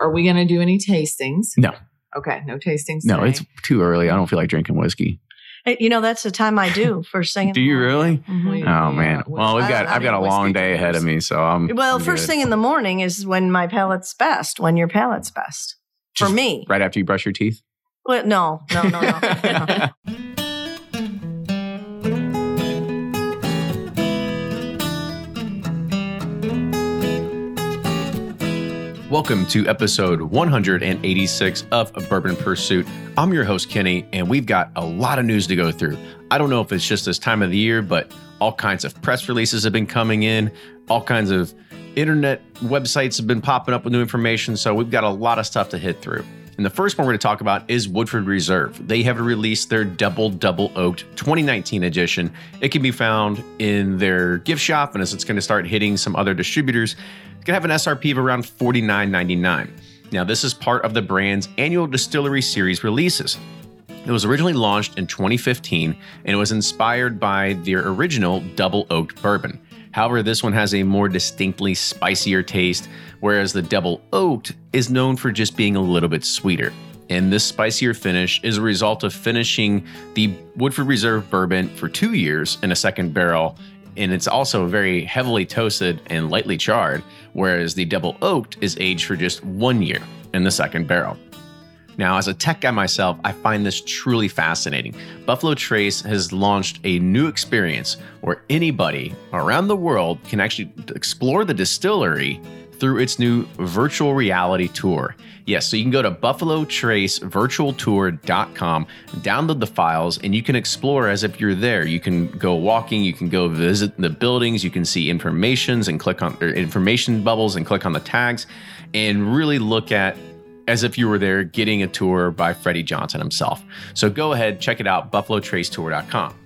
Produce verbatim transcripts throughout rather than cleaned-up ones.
Are we going to do any tastings? No. Okay. No tastings. No, today. It's too early. I don't feel like drinking whiskey. You know, that's the time I do first thing. In do the you morning. Really? Mm-hmm. Oh man. Well, we've got I, I I've got a long day ahead of me, so I'm Well, I'm first good. thing in the morning is when my palate's best, when your palate's best. For Just me. Right after you brush your teeth? Well, no, no, no, no. no. Welcome to episode one hundred eighty-six of Bourbon Pursuit. I'm your host, Kenny, and we've got a lot of news to go through. I don't know if it's just this time of the year, but all kinds of press releases have been coming in. All kinds of internet websites have been popping up with new information, so we've got a lot of stuff to hit through. And the first one we're going to talk about is Woodford Reserve. They have released their Double Double Oaked twenty nineteen edition. It can be found in their gift shop, and as it's going to start hitting some other distributors, it's going to have an S R P of around forty-nine ninety-nine. Now, this is part of the brand's annual distillery series releases. It was originally launched in twenty fifteen, and it was inspired by their original Double Oaked bourbon. However, this one has a more distinctly spicier taste, whereas the Double Oaked is known for just being a little bit sweeter. And this spicier finish is a result of finishing the Woodford Reserve bourbon for two years in a second barrel, and it's also very heavily toasted and lightly charred, whereas the Double Oaked is aged for just one year in the second barrel. Now, as a tech guy myself, I find this truly fascinating. Buffalo Trace has launched a new experience where anybody around the world can actually explore the distillery through its new virtual reality tour. Yes, so you can go to buffalo trace virtual tour dot com, download the files, and you can explore as if you're there. You can go walking, you can go visit the buildings, you can see informations and click on or information bubbles and click on the tags and really look at as if you were there getting a tour by Freddie Johnson himself. So go ahead, check it out, buffalo trace tour dot com.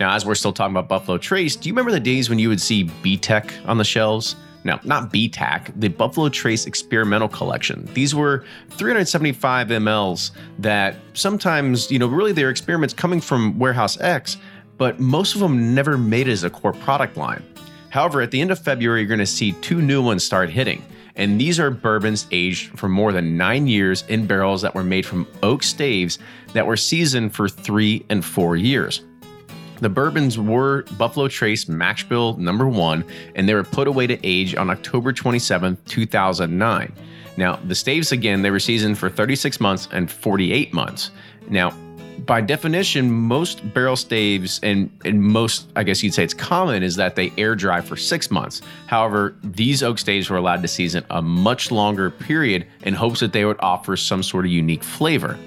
Now, as we're still talking about Buffalo Trace, do you remember the days when you would see B-Tech on the shelves? No, not B-T A C, the Buffalo Trace Experimental Collection. These were three hundred seventy-five milliliters that sometimes, you know, really their experiments coming from Warehouse X, but most of them never made it as a core product line. However, at the end of February, you're going to see two new ones start hitting. And these are bourbons aged for more than nine years in barrels that were made from oak staves that were seasoned for three and four years. The bourbons were Buffalo Trace Mash Bill number one, and they were put away to age on October twenty-seventh, two thousand nine. Now, the staves, again, they were seasoned for thirty-six months and forty-eight months. Now, by definition, most barrel staves and, and most, I guess you'd say it's common, is that they air dry for six months. However, these oak staves were allowed to season a much longer period in hopes that they would offer some sort of unique flavor.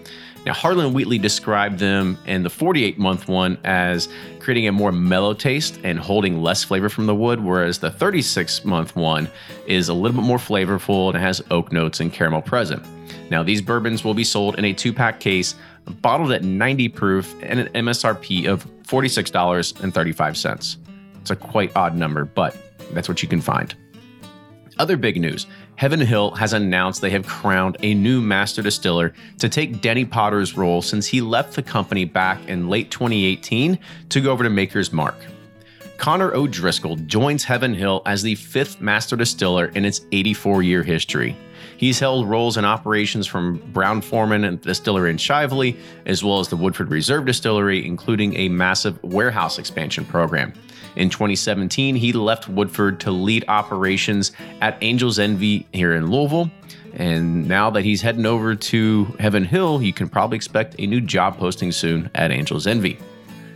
Now, Harlan Wheatley described them in the forty-eight month one as creating a more mellow taste and holding less flavor from the wood, whereas the thirty-six month one is a little bit more flavorful and has oak notes and caramel present. Now, these bourbons will be sold in a two-pack case, bottled at ninety proof, and an M S R P of forty-six dollars and thirty-five cents. It's a quite odd number, but that's what you can find. Other big news, Heaven Hill has announced they have crowned a new master distiller to take Denny Potter's role since he left the company back in late twenty eighteen to go over to Maker's Mark. Connor O'Driscoll joins Heaven Hill as the fifth master distiller in its eighty-four year history. He's held roles in operations from Brown-Forman and Distillery in Shively, as well as the Woodford Reserve Distillery, including a massive warehouse expansion program. In twenty seventeen, he left Woodford to lead operations at Angel's Envy here in Louisville. And now that he's heading over to Heaven Hill, you can probably expect a new job posting soon at Angel's Envy.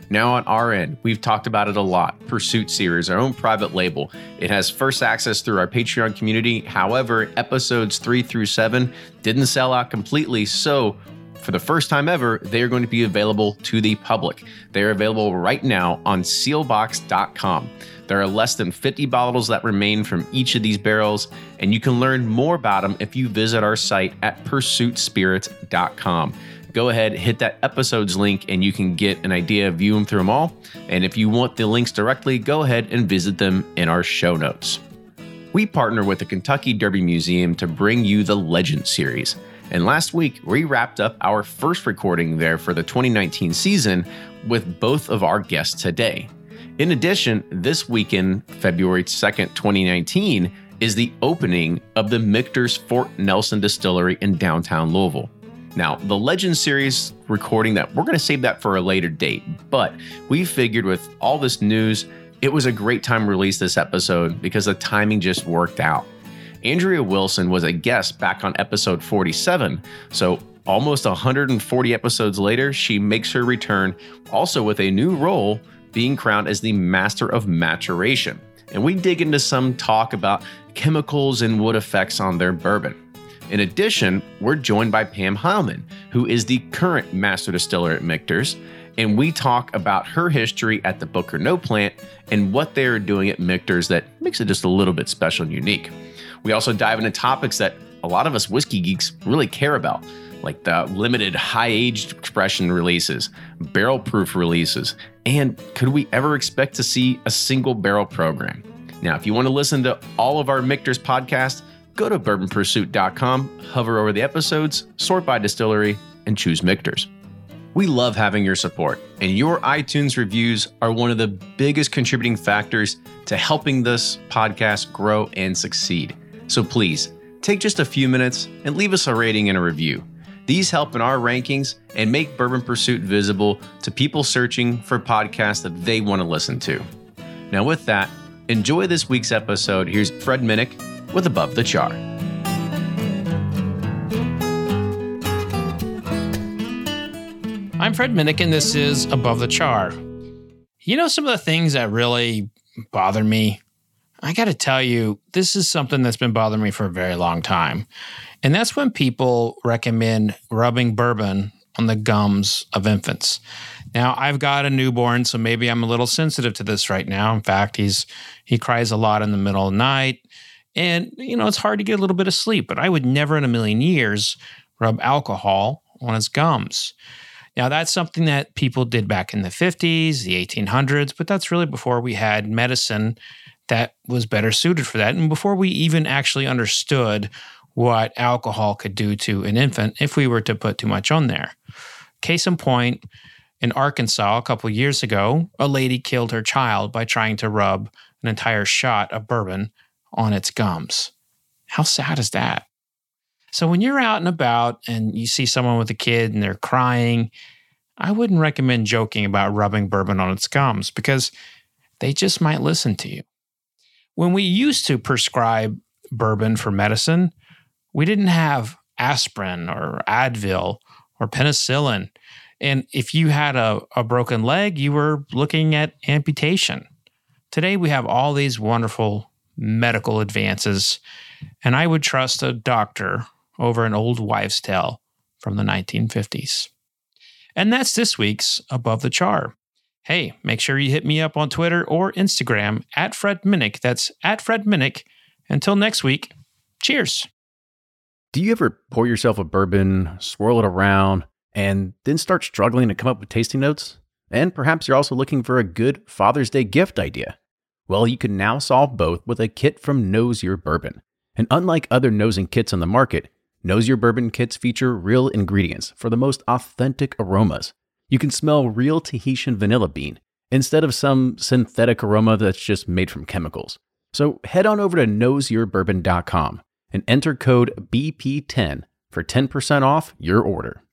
Now on our end, we've talked about it a lot. Pursuit Series, our own private label. It has first access through our Patreon community. However, episodes three through seven didn't sell out completely. So for the first time ever, they are going to be available to the public. They are available right now on seal box dot com. There are less than fifty bottles that remain from each of these barrels, and you can learn more about them if you visit our site at pursuit spirits dot com. Go ahead, hit that episodes link, and you can get an idea, view them through them all. And if you want the links directly, go ahead and visit them in our show notes. We partner with the Kentucky Derby Museum to bring you the Legend Series. And last week, we wrapped up our first recording there for the twenty nineteen season with both of our guests today. In addition, this weekend, February second, twenty nineteen, is the opening of the Michter's Fort Nelson Distillery in downtown Louisville. Now, the Legend Series recording, that we're going to save that for a later date, but we figured with all this news, it was a great time to release this episode because the timing just worked out. Andrea Wilson was a guest back on episode forty-seven, so almost one hundred forty episodes later, she makes her return also with a new role, being crowned as the Master of Maturation. And we dig into some talk about chemicals and wood effects on their bourbon. In addition, we're joined by Pam Heilman, who is the current master distiller at Michter's, and we talk about her history at the Booker Noe plant and what they are doing at Michter's that makes it just a little bit special and unique. We also dive into topics that a lot of us whiskey geeks really care about, like the limited high-aged expression releases, barrel-proof releases, and could we ever expect to see a single barrel program? Now, if you want to listen to all of our Michter's podcasts, go to bourbon pursuit dot com, hover over the episodes, sort by distillery, and choose Michter's. We love having your support, and your iTunes reviews are one of the biggest contributing factors to helping this podcast grow and succeed. So please, take just a few minutes and leave us a rating and a review. These help in our rankings and make Bourbon Pursuit visible to people searching for podcasts that they want to listen to. Now with that, enjoy this week's episode. Here's Fred Minnick with Above the Char. I'm Fred Minnick, and this is Above the Char. You know, some of the things that really bother me, I got to tell you, this is something that's been bothering me for a very long time. And that's when people recommend rubbing bourbon on the gums of infants. Now, I've got a newborn, so maybe I'm a little sensitive to this right now. In fact, he's he cries a lot in the middle of the night. And, you know, it's hard to get a little bit of sleep. But I would never in a million years rub alcohol on his gums. Now, that's something that people did back in the fifties, the eighteen hundreds. But that's really before we had medicine that was better suited for that. And before we even actually understood what alcohol could do to an infant if we were to put too much on there. Case in point, in Arkansas a couple years ago, a lady killed her child by trying to rub an entire shot of bourbon on its gums. How sad is that? So when you're out and about and you see someone with a kid and they're crying, I wouldn't recommend joking about rubbing bourbon on its gums because they just might listen to you. When we used to prescribe bourbon for medicine, we didn't have aspirin or Advil or penicillin. And if you had a, a broken leg, you were looking at amputation. Today, we have all these wonderful medical advances, and I would trust a doctor over an old wives' tale from the nineteen fifties. And that's this week's Above the Char. Hey, make sure you hit me up on Twitter or Instagram at Fred Minnick. That's at Fred Minnick. Until next week, cheers. Do you ever pour yourself a bourbon, swirl it around, and then start struggling to come up with tasting notes? And perhaps you're also looking for a good Father's Day gift idea. Well, you can now solve both with a kit from Nose Your Bourbon. And unlike other nosing kits on the market, Nose Your Bourbon kits feature real ingredients for the most authentic aromas. You can smell real Tahitian vanilla bean instead of some synthetic aroma that's just made from chemicals. So head on over to nose your bourbon dot com. and enter code B P ten for ten percent off your order.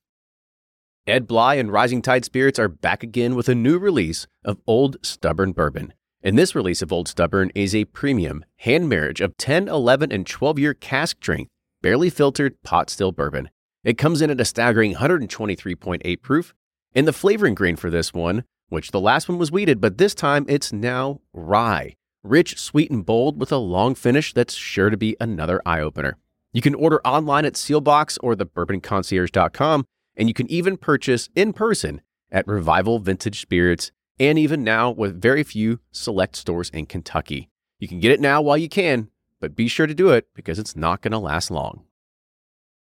Ed Bly and Rising Tide Spirits are back again with a new release of Old Stubborn Bourbon. And this release of Old Stubborn is a premium hand marriage of ten, eleven, and twelve-year cask strength, barely filtered pot still bourbon. It comes in at a staggering one twenty-three point eight proof, and the flavoring grain for this one, which the last one was wheated, but this time it's now rye. Rich, sweet, and bold with a long finish that's sure to be another eye-opener. You can order online at Sealbox or the bourbon concierge dot com, and you can even purchase in person at Revival Vintage Spirits, and even now with very few select stores in Kentucky. You can get it now while you can, but be sure to do it because it's not going to last long.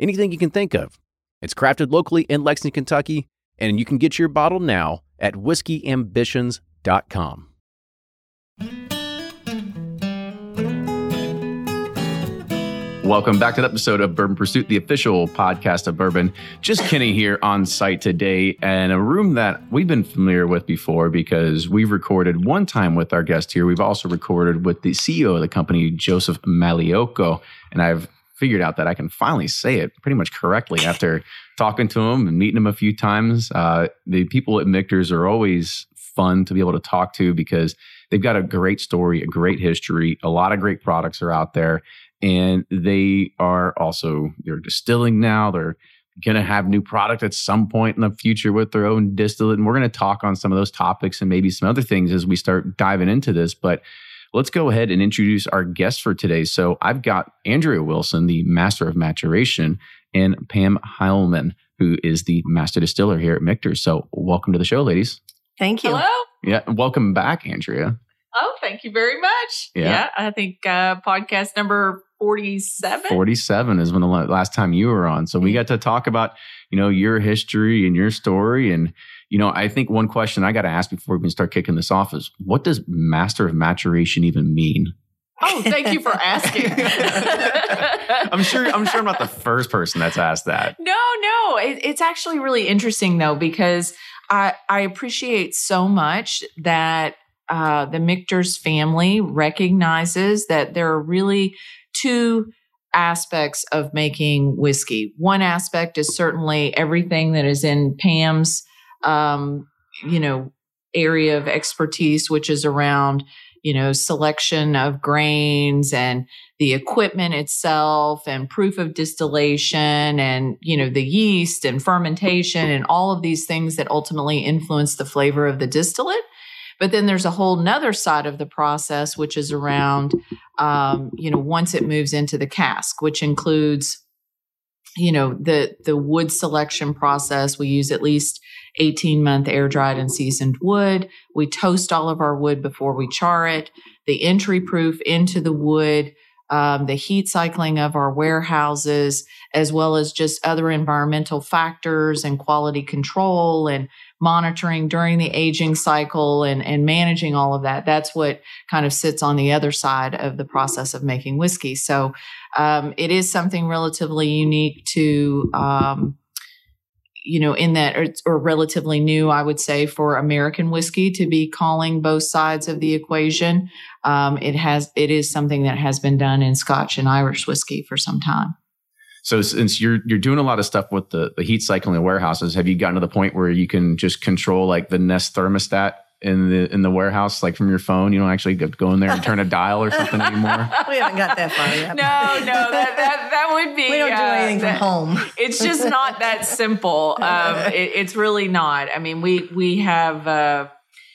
anything you can think of. It's crafted locally in Lexington, Kentucky, and you can get your bottle now at whiskey ambitions dot com. Welcome back to the episode of Bourbon Pursuit, the official podcast of bourbon. Just Kenny here on site today, and a room that we've been familiar with before because we've recorded one time with our guest here. We've also recorded with the C E O of the company, Joseph Maliocco, and I've figured out that I can finally say it pretty much correctly after talking to him and meeting him a few times. Uh, the people at Michter's are always fun to be able to talk to because they've got a great story, a great history, a lot of great products are out there. And they are also, they're distilling now. They're going to have new product at some point in the future with their own distillate. And we're going to talk on some of those topics and maybe some other things as we start diving into this. But let's go ahead and introduce our guests for today. So I've got Andrea Wilson, the Master of Maturation, and Pam Heilman, who is the Master Distiller here at Michter's. So welcome to the show, ladies. Thank you. Hello. Yeah, welcome back, Andrea. Oh, thank you very much. Yeah, yeah I think uh, podcast number forty-seven. forty-seven is when the last time you were on. So we got to talk about, you know, your history and your story. And you know, I think one question I got to ask before we can start kicking this off is, what does Master of Maturation even mean? Oh, thank you for asking. I'm sure I'm sure I'm not the first person that's asked that. No, no. It, it's actually really interesting, though, because I, I appreciate so much that uh, the Michter's family recognizes that there are really two aspects of making whiskey. One aspect is certainly everything that is in Pam's Um, you know, area of expertise, which is around, you know, selection of grains and the equipment itself and proof of distillation and, you know, the yeast and fermentation and all of these things that ultimately influence the flavor of the distillate. But then there's a whole nother side of the process, which is around, um, you know, once it moves into the cask, which includes, you know, the, the wood selection process. We use at least eighteen-month air-dried and seasoned wood. We toast all of our wood before we char it. The entry proof into the wood, um, the heat cycling of our warehouses, as well as just other environmental factors and quality control and monitoring during the aging cycle and, and managing all of that. That's what kind of sits on the other side of the process of making whiskey. So um, it is something relatively unique to Um, you know, in that, or, or relatively new, I would say, for American whiskey to be calling both sides of the equation. Um, it has, it is something that has been done in Scotch and Irish whiskey for some time. So since you're, you're doing a lot of stuff with the, the heat cycling in warehouses, have you gotten to the point where you can just control like the Nest thermostat in the in the warehouse, like from your phone? You don't actually go in there and turn a dial or something anymore? We haven't got that far yet. No, no, that that, that would be... We don't uh, do anything that, from home. It's just not that simple. Um, it, it's really not. I mean, we, we have... Uh,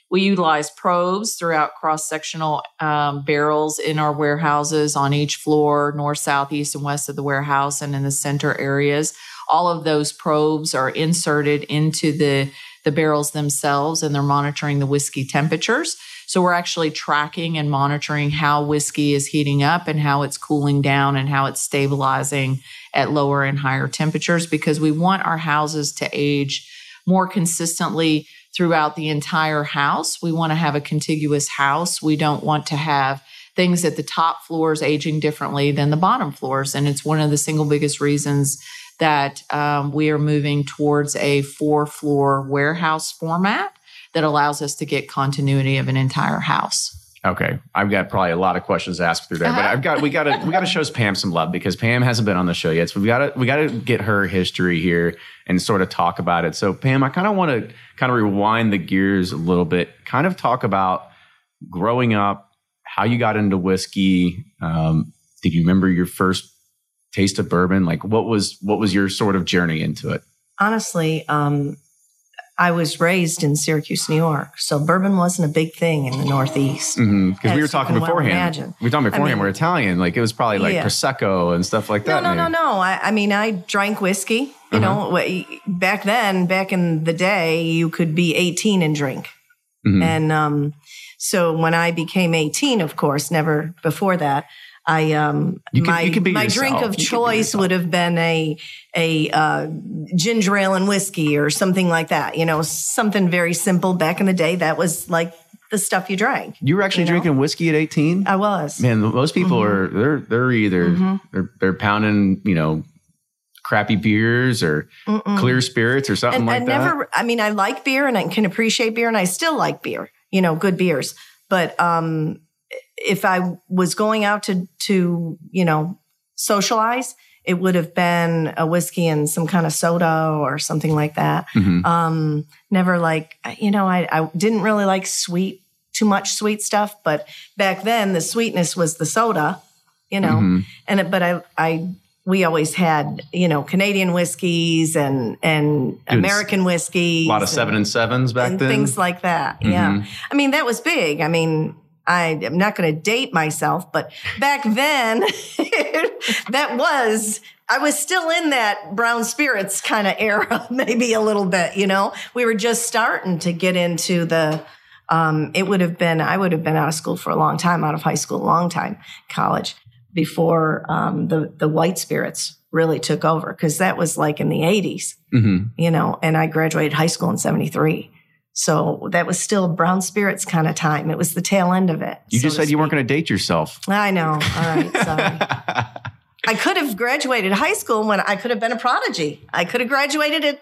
we utilize probes throughout cross-sectional um, barrels in our warehouses on each floor, north, south, east, and west of the warehouse, and in the center areas. All of those probes are inserted into the the barrels themselves, and they're monitoring the whiskey temperatures. So we're actually tracking and monitoring how whiskey is heating up and how it's cooling down and how it's stabilizing at lower and higher temperatures, because we want our houses to age more consistently throughout the entire house. We want to have a contiguous house. We don't want to have things at the top floors aging differently than the bottom floors. And it's one of the single biggest reasons that um, we are moving towards a four-floor warehouse format that allows us to get continuity of an entire house. Okay, I've got probably a lot of questions to ask through there, but I've got we got to we got to show Pam some love because Pam hasn't been on the show yet, so we got to we got to get her history here and sort of talk about it. So Pam, I kind of want to kind of rewind the gears a little bit, kind of talk about growing up, how you got into whiskey. Um, did you remember your first taste of bourbon? Like, what was what was your sort of journey into it? Honestly, um, I was raised in Syracuse, New York, so bourbon wasn't a big thing in the Northeast. Because mm-hmm, we were talking beforehand. Well we were talking beforehand. I mean, we're Italian. Like it was probably like yeah. Prosecco and stuff like that. No, no, maybe. no, no. I, I mean, I drank whiskey. You uh-huh. know, back then, back in the day, you could be eighteen and drink. Mm-hmm. And um, so when I became eighteen, of course, never before that, I um you my could, you my yourself. drink of you choice would have been a a uh, ginger ale and whiskey or something like that. You know, something very simple. Back in the day, that was like the stuff you drank. You were actually you know? drinking whiskey at eighteen? I was. Man, most people mm-hmm. are they're they're either mm-hmm. they're they're pounding, you know, crappy beers or Mm-mm. clear spirits or something and, like I that. I never I mean I like beer and I can appreciate beer and I still like beer, you know, good beers. But um if I was going out to, to, you know, socialize, it would have been a whiskey and some kind of soda or something like that. Mm-hmm. Um, never like, you know, I, I didn't really like sweet, too much sweet stuff. But back then the sweetness was the soda, you know, mm-hmm. and, it, but I, I, we always had, you know, Canadian whiskeys and, and Dude, American whiskeys. A lot of seven and, and sevens back and then. Things like that. Mm-hmm. Yeah. I mean, that was big. I mean, I am not going to date myself, but back then, that was, I was still in that brown spirits kind of era, maybe a little bit, you know? We were just starting to get into the, um, it would have been, I would have been out of school for a long time, out of high school, a long time, college, before um, the, the white spirits really took over, because that was like in the eighties, mm-hmm. you know, and I graduated high school in seventy-three. So that was still brown spirits kind of time. It was the tail end of it. You so just said you weren't going to date yourself. I know. All right. Sorry. I could have graduated high school when I could have been a prodigy. I could have graduated at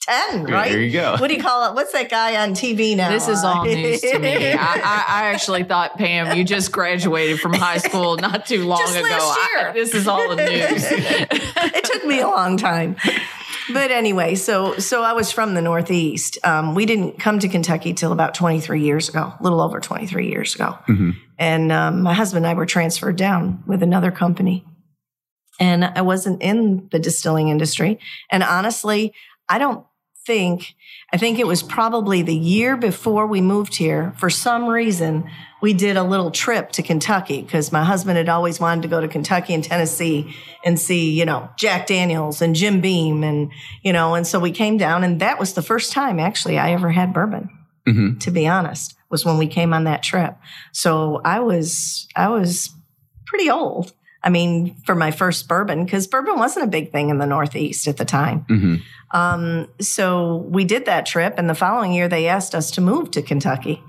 ten, right? There you go. What do you call it? What's that guy on T V now? This is all news to me. I, I, I actually thought, Pam, you just graduated from high school not too long just ago. Last year. I, this is all the news. It took me a long time. But anyway, so so I was from the Northeast. Um, we didn't come to Kentucky till about twenty-three years ago, a little over twenty-three years ago. Mm-hmm. And um, my husband and I were transferred down with another company. And I wasn't in the distilling industry. And honestly, I don't think, I think it was probably the year before we moved here, for some reason, we did a little trip to Kentucky because my husband had always wanted to go to Kentucky and Tennessee and see, you know, Jack Daniels and Jim Beam and, you know, and so we came down and that was the first time actually I ever had bourbon, mm-hmm. to be honest, was when we came on that trip. So I was, I was pretty old. I mean, for my first bourbon, because bourbon wasn't a big thing in the Northeast at the time. Mm-hmm. Um, so we did that trip and the following year they asked us to move to Kentucky.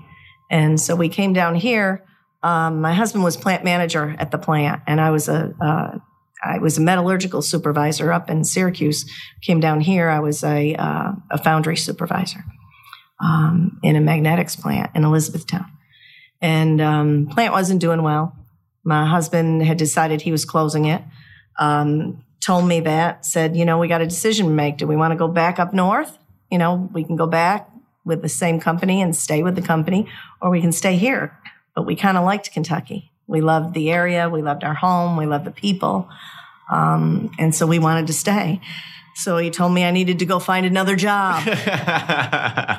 And so we came down here. Um, my husband was plant manager at the plant, and I was a uh, I was a metallurgical supervisor up in Syracuse. Came down here, I was a uh, a foundry supervisor um, in a magnetics plant in Elizabethtown. And um, plant wasn't doing well. My husband had decided he was closing it. Um, told me that. Said, you know, we got a decision to make. Do we want to go back up north? You know, we can go back with the same company and stay with the company, or we can stay here. But we kind of liked Kentucky. We loved the area. We loved our home. We loved the people. Um, and so we wanted to stay. So he told me I needed to go find another job.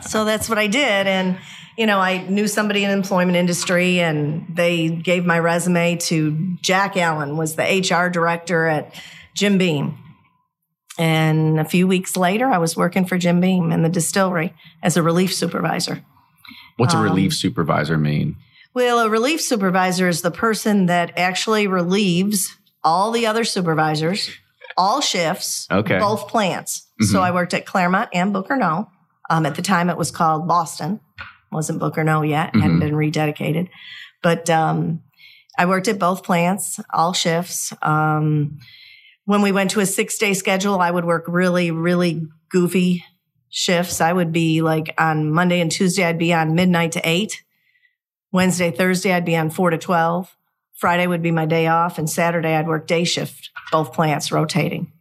So that's what I did. And, you know, I knew somebody in the employment industry, and they gave my resume to Jack Allen, was the H R director at Jim Beam. And a few weeks later, I was working for Jim Beam in the distillery as a relief supervisor. What's a relief um, supervisor mean? Well, a relief supervisor is the person that actually relieves all the other supervisors, all shifts, okay. both plants. Mm-hmm. So I worked at Claremont and Booker Noe. Um, at the time, it was called Boston. Wasn't Booker Noe yet. Mm-hmm. Hadn't been rededicated. But um, I worked at both plants, all shifts. Um when we went to a six-day schedule, I would work really, really goofy shifts. I would be like on Monday and Tuesday, I'd be on midnight to eight. Wednesday, Thursday, I'd be on four to twelve. Friday would be my day off. And Saturday, I'd work day shift, both plants rotating.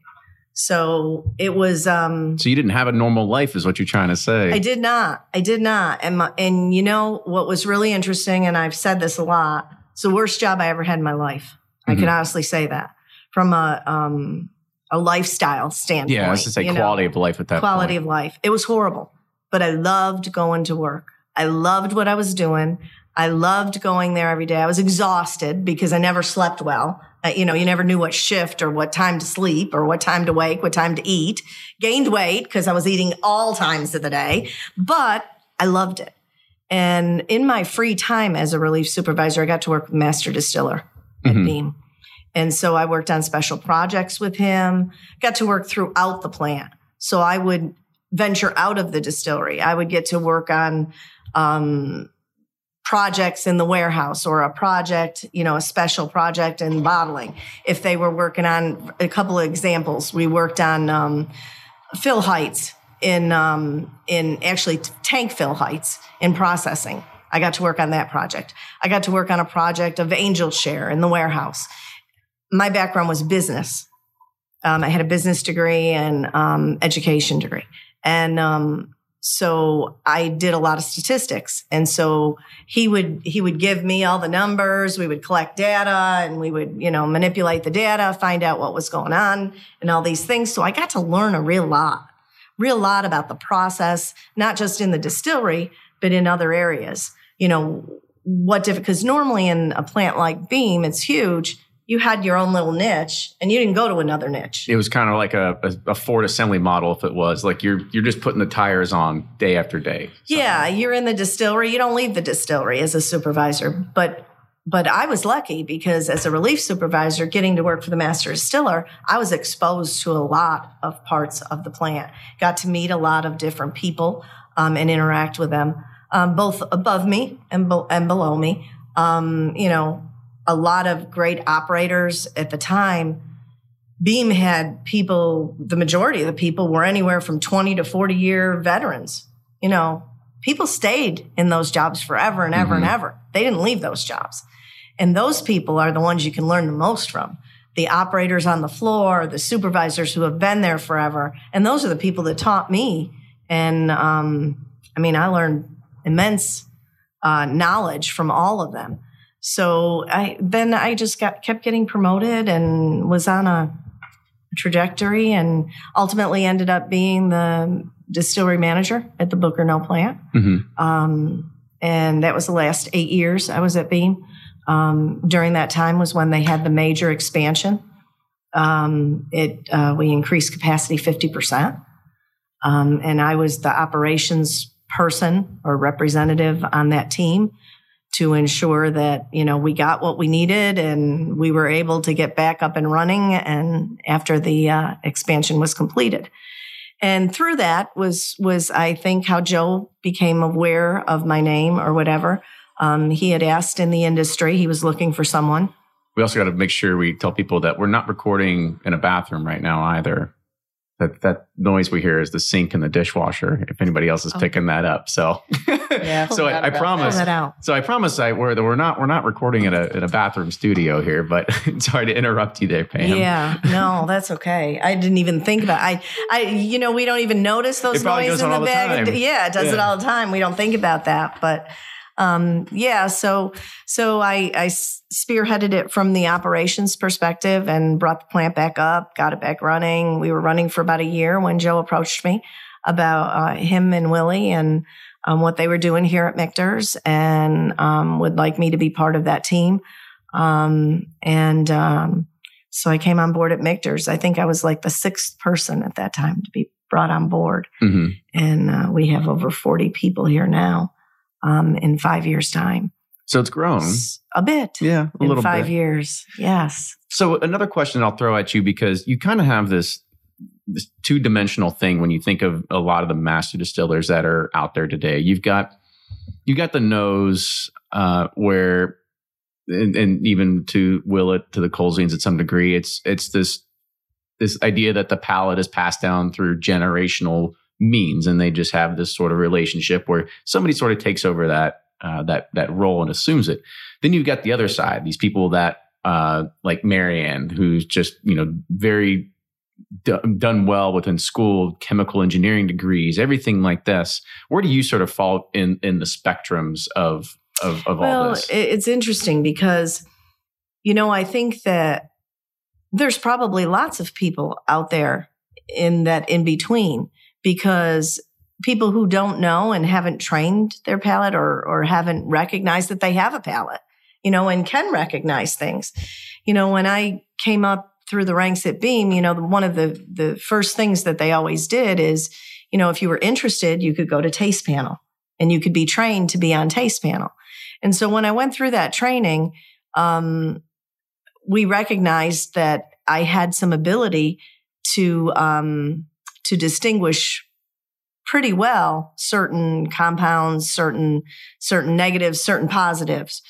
So it was... Um, so you didn't have a normal life is what you're trying to say. I did not. I did not. And, my, and you know, what was really interesting, and I've said this a lot, it's the worst job I ever had in my life. Mm-hmm. I can honestly say that. From a um, a lifestyle standpoint. Yeah, I was to say quality know, of life at that quality point. Quality of life. It was horrible. But I loved going to work. I loved what I was doing. I loved going there every day. I was exhausted because I never slept well. Uh, you know, you never knew what shift or what time to sleep or what time to wake, what time to eat. Gained weight because I was eating all times of the day. But I loved it. And in my free time as a relief supervisor, I got to work with Master Distiller at mm-hmm. Beam. And so I worked on special projects with him, got to work throughout the plant. So I would venture out of the distillery. I would get to work on um, projects in the warehouse or a project, you know, a special project in bottling. If they were working on a couple of examples, we worked on um, fill heights in, um, in actually tank fill heights in processing. I got to work on that project. I got to work on a project of Angel's Share in the warehouse. My background was business. Um, I had a business degree and um, education degree. And um, so I did a lot of statistics. And so he would he would give me all the numbers. We would collect data and we would, you know, manipulate the data, find out what was going on and all these things. So I got to learn a real lot, real lot about the process, not just in the distillery, but in other areas. You know, what different, because normally in a plant like Beam, it's huge. You had your own little niche and you didn't go to another niche. It was kind of like a, a, a Ford assembly model if it was. Like you're you're just putting the tires on day after day. So. Yeah, you're in the distillery. You don't leave the distillery as a supervisor. But but I was lucky because as a relief supervisor getting to work for the master distiller, I was exposed to a lot of parts of the plant. Got to meet a lot of different people um, and interact with them, um, both above me and, be- and below me, um, you know, a lot of great operators at the time. Beam had people, the majority of the people were anywhere from twenty to forty year veterans. You know, people stayed in those jobs forever and ever mm-hmm. and ever. They didn't leave those jobs. And those people are the ones you can learn the most from. The operators on the floor, the supervisors who have been there forever. And those are the people that taught me. And um, I mean, I learned immense uh, knowledge from all of them. So I then I just got kept getting promoted and was on a trajectory and ultimately ended up being the distillery manager at the Booker Noe plant. Mm-hmm. Um, and that was the last eight years I was at Beam. Um, during that time was when they had the major expansion. Um, it uh, we increased capacity fifty percent. Um, and I was the operations person or representative on that team to ensure that, you know, we got what we needed and we were able to get back up and running and after the uh, expansion was completed. And through that was, was I think, how Joe became aware of my name or whatever. Um, he had asked in the industry, he was looking for someone. We also got to make sure we tell people that we're not recording in a bathroom right now either. That that noise we hear is the sink and the dishwasher, if anybody else is oh. picking that up. So yeah, so I, I promise so I promise I we're, we're not we're not recording in a in a bathroom studio here, but sorry to interrupt you there, Pam. Yeah, no, that's okay. I didn't even think about I I you know, we don't even notice those noises in the bag. Time. Yeah, it does yeah. it all the time. We don't think about that. But um yeah, so so I I spearheaded it from the operations perspective and brought the plant back up, got it back running. We were running for about a year when Joe approached me about uh, him and Willie and um, what they were doing here at Michter's and um, would like me to be part of that team. Um, and um, so I came on board at Michter's. I think I was like the sixth person at that time to be brought on board. Mm-hmm. And uh, we have over forty people here now um, in five years' time. So it's grown. A bit. Yeah, a little bit. In five years, yes. So another question I'll throw at you, because you kind of have this, this two-dimensional thing when you think of a lot of the master distillers that are out there today. You've got you got the nose uh, where, and, and even to Willett, to the Colesines at some degree, it's it's this this idea that the palate is passed down through generational means, and they just have this sort of relationship where somebody sort of takes over that uh, that that role and assumes it. Then you've got the other side, these people that uh, like Marianne, who's just, you know, very d- done well within school, chemical engineering degrees, everything like this. Where do you sort of fall in in the spectrums of of, of well, all this? Well, it's interesting because, you know, I think that there's probably lots of people out there in that in between, because people who don't know and haven't trained their palate or or haven't recognized that they have a palate, you know, and can recognize things. You know, when I came up through the ranks at Beam, you know, one of the the first things that they always did is, you know, if you were interested, you could go to Taste Panel and you could be trained to be on Taste Panel. And so when I went through that training, um, we recognized that I had some ability to um, to distinguish pretty well certain compounds, certain certain negatives, certain positives.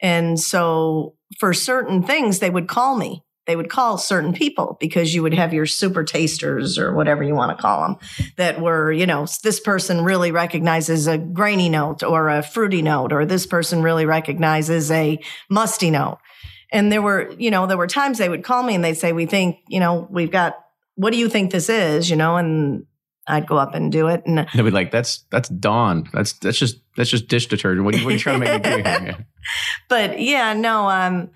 And so for certain things, they would call me. They would call certain people, because you would have your super tasters or whatever you want to call them that were, you know, this person really recognizes a grainy note or a fruity note, or this person really recognizes a musty note. And there were, you know, there were times they would call me and they'd say, we think, you know, we've got, what do you think this is? You know, and I'd go up and do it. And they'd be like, that's, that's Dawn. That's, that's just, that's just dish detergent. What are you, what are you trying to make me do here? Yeah. But yeah, no. Um,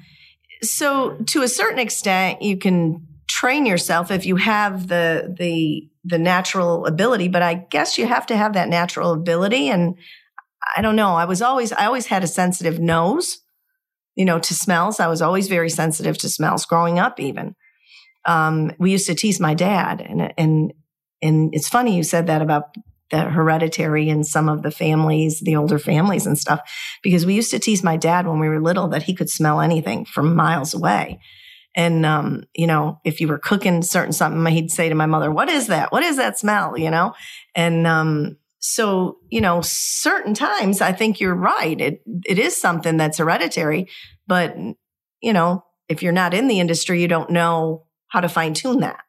so to a certain extent, you can train yourself if you have the, the, the natural ability, but I guess you have to have that natural ability. And I don't know, I was always, I always had a sensitive nose, you know, to smells. I was always very sensitive to smells growing up, even. Um, we used to tease my dad. And and and it's funny you said that about the hereditary and some of the families, the older families and stuff, because we used to tease my dad when we were little that he could smell anything from miles away. And, um, you know, if you were cooking certain something, he'd say to my mother, what is that? What is that smell? You know? And um So, you know, certain times I think you're right. It it is something that's hereditary, but, you know, if you're not in the industry, you don't know how to fine tune that.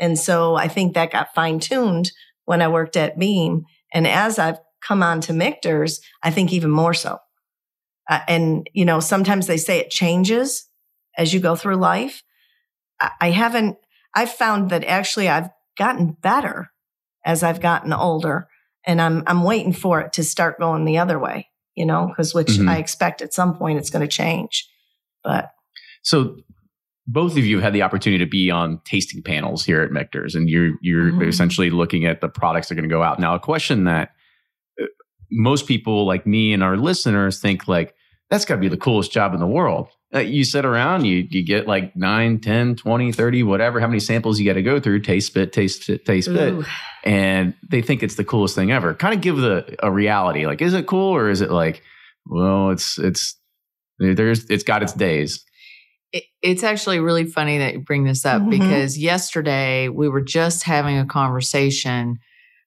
And so I think that got fine tuned when I worked at Beam. And as I've come on to Michter's, I think even more so. Uh, and, you know, sometimes they say it changes as you go through life. I, I haven't, I've found that actually I've gotten better as I've gotten older. And I'm I'm waiting for it to start going the other way, you know, because which mm-hmm. I expect at some point it's going to change. But so both of you had the opportunity to be on tasting panels here at Michter's, and you're you're mm-hmm. essentially looking at the products that are going to go out. Now, a question that most people like me and our listeners think like, that's got to be the coolest job in the world. Uh, you sit around, you you get like nine, ten, twenty, thirty, whatever, how many samples you got to go through, taste bit, taste bit, taste bit. And they think it's the coolest thing ever. Kind of give the a reality. Like, is it cool or is it like, well, it's, it's, there's, it's got its days. It, it's actually really funny that you bring this up mm-hmm. because yesterday we were just having a conversation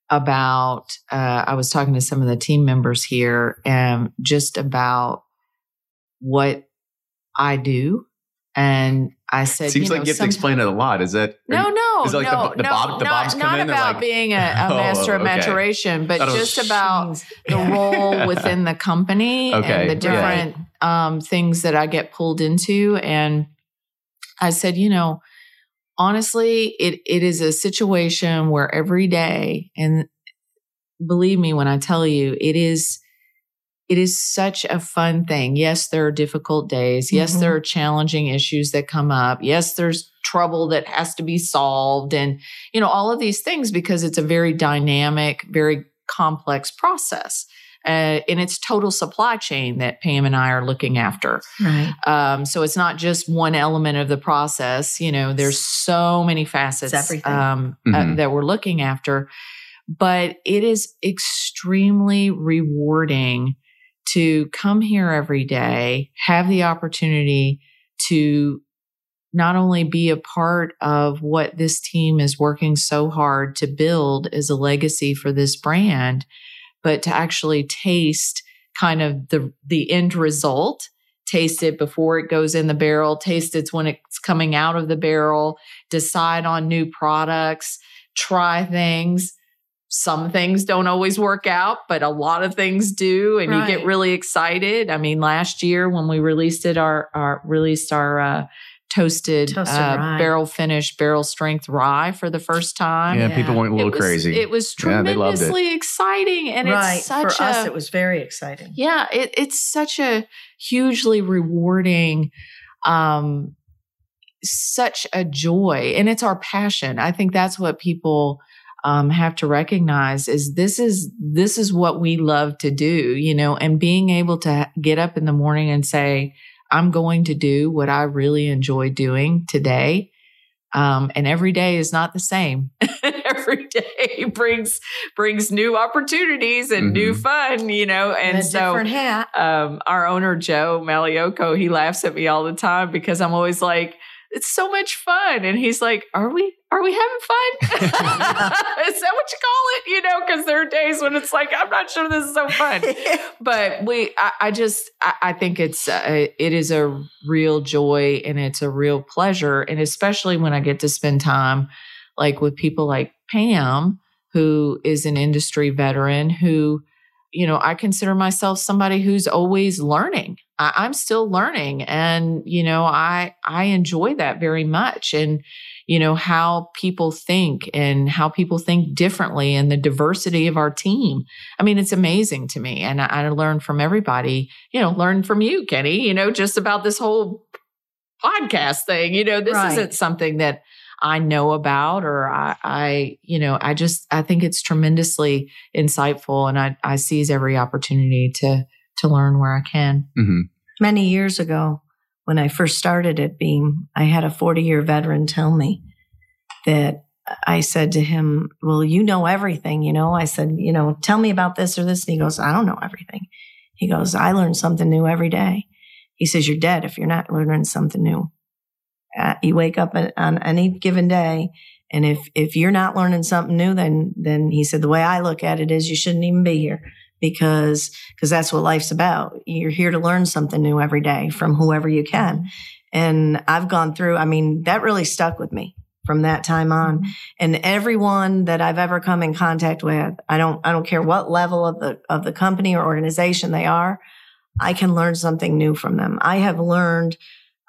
about, uh, I was talking to some of the team members here and just about what I do. And I said, seems you know, like you have to explain it a lot. Is that no, no, is that like no, the, the no, bob, the not, bobs come not in about like, being a, a master oh, of okay. maturation, but That'll just sh- about the role within the company okay. and the different yeah. um, things that I get pulled into. And I said, you know, honestly, it it is a situation where every day, and believe me when I tell you, it is. It is such a fun thing. Yes, there are difficult days. Yes, mm-hmm. there are challenging issues that come up. Yes, there's trouble that has to be solved and, you know, all of these things because it's a very dynamic, very complex process. Uh, and it's total supply chain that Pam and I are looking after. Right. Um, so it's not just one element of the process. You know, there's so many facets um, mm-hmm. uh, that we're looking after. But it is extremely rewarding to come here every day, have the opportunity to not only be a part of what this team is working so hard to build as a legacy for this brand, but to actually taste kind of the the end result, taste it before it goes in the barrel, taste it when it's coming out of the barrel, decide on new products, try things. Some things don't always work out, but a lot of things do, and right. you get really excited. I mean, last year when we released it, our, our released our uh, toasted, toasted uh, barrel finish, barrel strength rye for the first time. Yeah, yeah. people went a little it was, crazy. It was tremendously yeah, it. exciting, and right. it's such for a, us. It was very exciting. Yeah, it, it's such a hugely rewarding. Um, such a joy, and it's our passion. I think that's what people. Um, have to recognize is this is this is what we love to do, you know, and being able to get up in the morning and say, I'm going to do what I really enjoy doing today. Um, and every day is not the same. Every day brings brings new opportunities and mm-hmm. new fun, you know. And, and so um, our owner, Joe Maliocco, he laughs at me all the time because I'm always like, it's so much fun. And he's like, are we, are we having fun? Is that what you call it? You know, because there are days when it's like, I'm not sure this is so fun. But we, I, I just, I, I think it's, a, it is a real joy and it's a real pleasure. And especially when I get to spend time like with people like Pam, who is an industry veteran who, you know, I consider myself somebody who's always learning. I, I'm still learning. And, you know, I, I enjoy that very much. And, you know, how people think and how people think differently and the diversity of our team. I mean, it's amazing to me. And I, I learn from everybody, you know, learn from you, Kenny, you know, just about this whole podcast thing. You know, this right. isn't something that I know about, or I, I, you know, I just, I think it's tremendously insightful, and I, I seize every opportunity to, to learn where I can. Mm-hmm. Many years ago, when I first started at Beam, I had a forty year veteran tell me that I said to him, well, you know everything, you know, I said, you know, tell me about this or this. And he goes, I don't know everything. He goes, I learn something new every day. He says, you're dead if you're not learning something new. Uh, you wake up on, on any given day, and if if you're not learning something new, then then he said, the way I look at it is you shouldn't even be here, because because that's what life's about. You're here to learn something new every day from whoever you can. And I've gone through, I mean, that really stuck with me from that time on. And everyone that I've ever come in contact with, I don't I don't care what level of the of the company or organization they are, I can learn something new from them. I have learned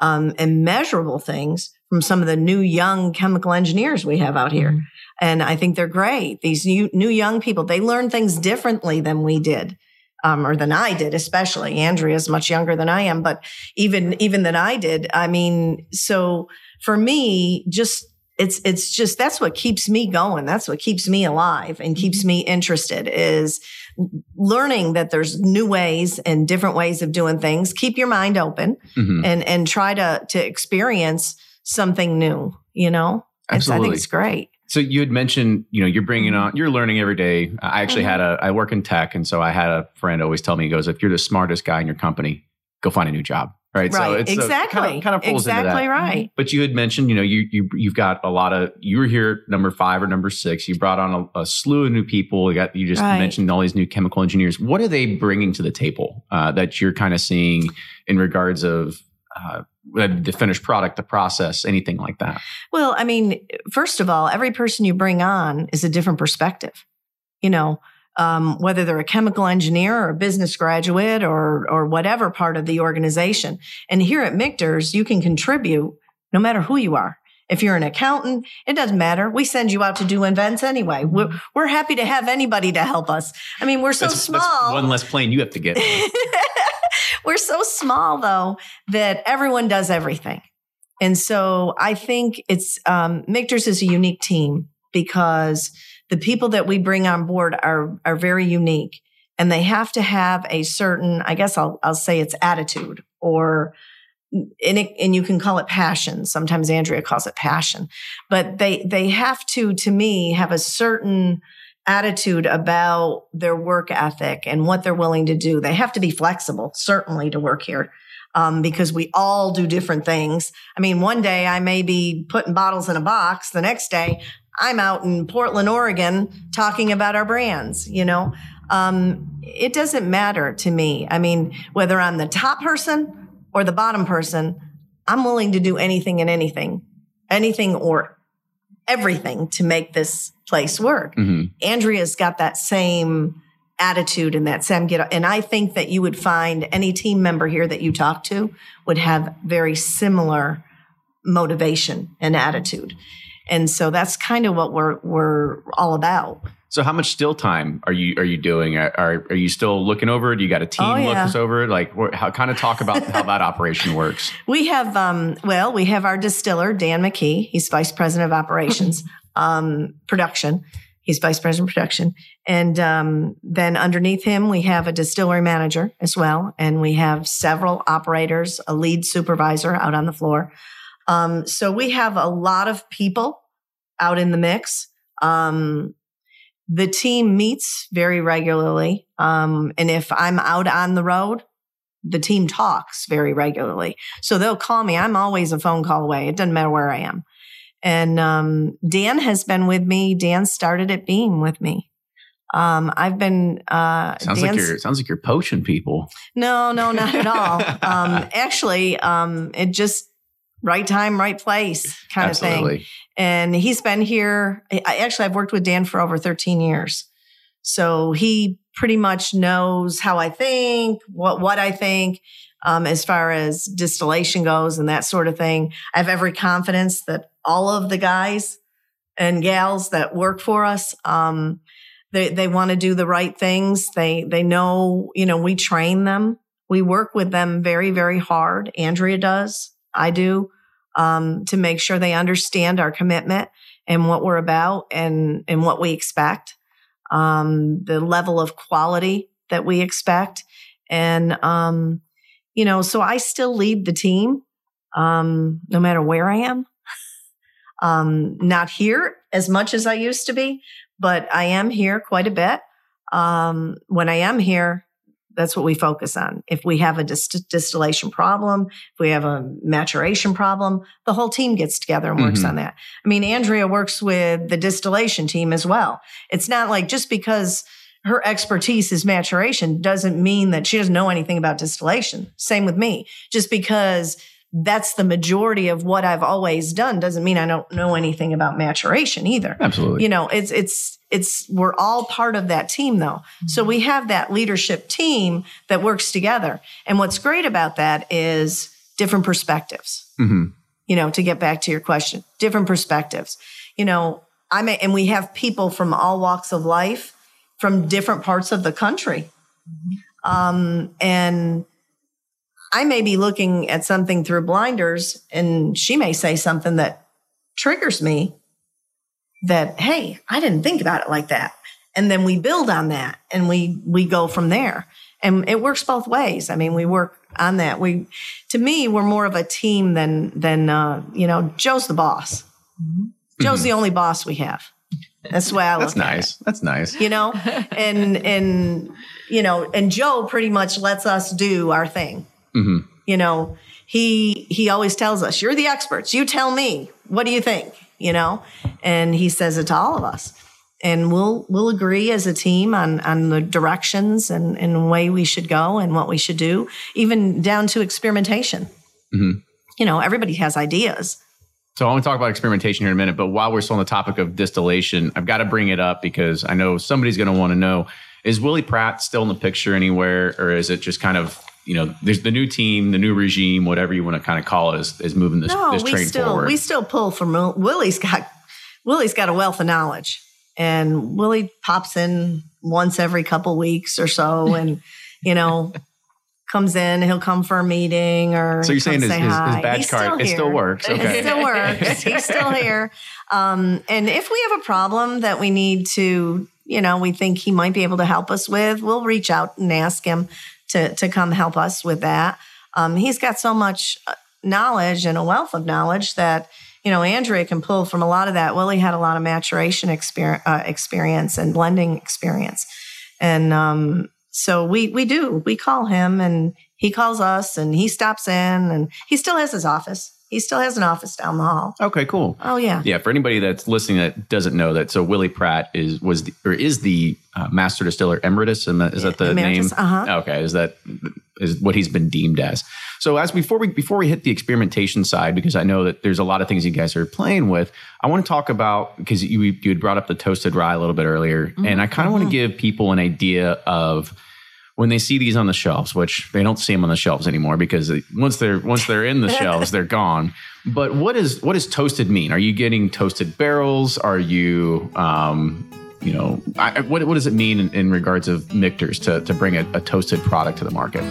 Um, immeasurable things from some of the new young chemical engineers we have out here. Mm-hmm. And I think they're great. These new, new young people, they learn things differently than we did, um, or than I did, especially. Andrea's much younger than I am, but even, even than I did. I mean, so for me, just, it's, it's just, that's what keeps me going. That's what keeps me alive and keeps me interested, is learning that there's new ways and different ways of doing things. Keep your mind open mm-hmm. and, and try to, to experience something new, you know? Absolutely. I think it's great. So you had mentioned, you know, you're bringing on, you're learning every day. I actually mm-hmm. had a, I work in tech. And so I had a friend always tell me, he goes, if you're the smartest guy in your company, go find a new job. Right. Right. So it's exactly. a, kind of, kind of falls exactly into that. Right. But you had mentioned, you know, you, you, you've got a lot of, you were here number five or number six. You brought on a, a slew of new people. You got, you just right. mentioned all these new chemical engineers. What are they bringing to the table uh, that you're kind of seeing in regards of uh, the finished product, the process, anything like that? Well, I mean, first of all, every person you bring on is a different perspective, you know. Um, whether they're a chemical engineer or a business graduate or or whatever part of the organization. And here at Michter's, you can contribute no matter who you are. If you're an accountant, it doesn't matter. We send you out to do events anyway. We're, we're happy to have anybody to help us. I mean, we're so that's, small. That's one less plane you have to get. We're so small, though, that everyone does everything. And so I think it's um, Michter's is a unique team, because the people that we bring on board are are very unique, and they have to have a certain, I guess I'll I'll say it's attitude, or and, it, and you can call it passion. Sometimes Andrea calls it passion, but they they have to to me have a certain attitude about their work ethic and what they're willing to do. They have to be flexible, certainly, to work here. Um, because we all do different things. I mean, one day I may be putting bottles in a box. The next day I'm out in Portland, Oregon, talking about our brands, you know. Um, it doesn't matter to me. I mean, whether I'm the top person or the bottom person, I'm willing to do anything and anything, anything or everything to make this place work. Mm-hmm. Andrea's got that same attitude and that same get. And I think that you would find any team member here that you talk to would have very similar motivation and attitude. And so that's kind of what we're we're all about. So how much still time are you are you doing? Are are you still looking over it? Do you got a team oh, yeah. looking over it? Like, how kind of talk about how that operation works. We have, um, well, we have our distiller, Dan McKee. He's vice president of operations, um, production. He's vice president of production. And um, then underneath him, we have a distillery manager as well. And we have several operators, a lead supervisor out on the floor. Um, so we have a lot of people out in the mix. Um, The team meets very regularly. Um, and if I'm out on the road, the team talks very regularly. So they'll call me. I'm always a phone call away. It doesn't matter where I am. And um, Dan has been with me. Dan started at Beam with me. Um, I've been... Uh, sounds, like you're, sounds like you're poaching people. No, no, not at all. um, actually, um, it just... Right time, right place kind Absolutely. Of thing. And he's been here. I, actually, I've worked with Dan for over thirteen years. So he pretty much knows how I think, what, what I think um, as far as distillation goes and that sort of thing. I have every confidence that all of the guys and gals that work for us, um, they, they want to do the right things. They, they know, you know, we train them. We work with them very, very hard. Andrea does. I do, um, to make sure they understand our commitment and what we're about and, and what we expect, um, the level of quality that we expect. And, um, you know, so I still lead the team, um, no matter where I am. um, not here as much as I used to be, but I am here quite a bit. Um, when I am here, that's what we focus on. If we have a dis- distillation problem, if we have a maturation problem, the whole team gets together and works mm-hmm. on that. I mean, Andrea works with the distillation team as well. It's not like just because her expertise is maturation doesn't mean that she doesn't know anything about distillation. Same with me. Just because that's the majority of what I've always done doesn't mean I don't know anything about maturation either. Absolutely. You know, it's, it's, it's, we're all part of that team though. Mm-hmm. So we have that leadership team that works together. And what's great about that is different perspectives, mm-hmm. you know, to get back to your question, different perspectives, you know, I'm, a, and we have people from all walks of life from different parts of the country. Mm-hmm. Um, and, I may be looking at something through blinders and she may say something that triggers me that, hey, I didn't think about it like that. And then we build on that and we, we go from there and it works both ways. I mean, we work on that. We, to me, we're more of a team than, than, uh, you know, Joe's the boss. Mm-hmm. Joe's the only boss we have. That's the way I look. That's nice. At it. That's nice. You know, and, and, you know, and Joe pretty much lets us do our thing. Mm-hmm. You know, he he always tells us, you're the experts. You tell me, what do you think? You know, and he says it to all of us. And we'll we'll agree as a team on, on the directions and, and the way we should go and what we should do, even down to experimentation. Mm-hmm. You know, everybody has ideas. So I want to talk about experimentation here in a minute. But while we're still on the topic of distillation, I've got to bring it up because I know somebody's going to want to know, is Willie Pratt still in the picture anywhere? Or is it just kind of... You know, there's the new team, the new regime, whatever you want to kind of call it, is, is moving this, no, this train still, forward. No, we still pull from Willie's got Willie's got a wealth of knowledge, and Willie pops in once every couple weeks or so, and you know, comes in. He'll come for a meeting or so. You're saying his, his, his badge He's card still it still works. Okay. It still works. He's still here. Um, and if we have a problem that we need to, you know, we think he might be able to help us with, we'll reach out and ask him to to come help us with that. Um, he's got so much knowledge and a wealth of knowledge that, you know, Andrea can pull from a lot of that. Willie had a lot of maturation experience, uh, experience and blending experience. And um, so we we do. We call him and he calls us and he stops in and he still has his office. He still has an office down the hall. Okay, cool. Oh, yeah. Yeah, for anybody that's listening that doesn't know that, so Willie Pratt is was the, or is the uh, master distiller emeritus. Is that the emeritus, name? Uh-huh. Okay, is that is what he's been deemed as? So as before we before we hit the experimentation side, because I know that there's a lot of things you guys are playing with, I want to talk about, because you you had brought up the toasted rye a little bit earlier, mm-hmm. and I kind of want to give people an idea of when they see these on the shelves, which they don't see them on the shelves anymore, because once they're once they're in the shelves, they're gone. But what is what does toasted mean? Are you getting toasted barrels? Are you um, you know, I, what what does it mean in, in regards of Michter's to to bring a, a toasted product to the market?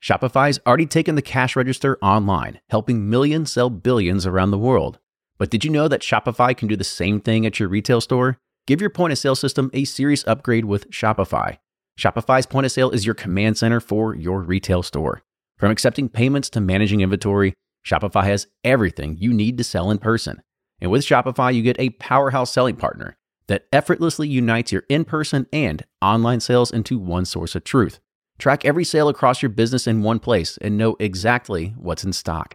Shopify's already taken the cash register online, helping millions sell billions around the world. But did you know that Shopify can do the same thing at your retail store? Give your point-of-sale system a serious upgrade with Shopify. Shopify's point-of-sale is your command center for your retail store. From accepting payments to managing inventory, Shopify has everything you need to sell in person. And with Shopify, you get a powerhouse selling partner that effortlessly unites your in-person and online sales into one source of truth. Track every sale across your business in one place and know exactly what's in stock.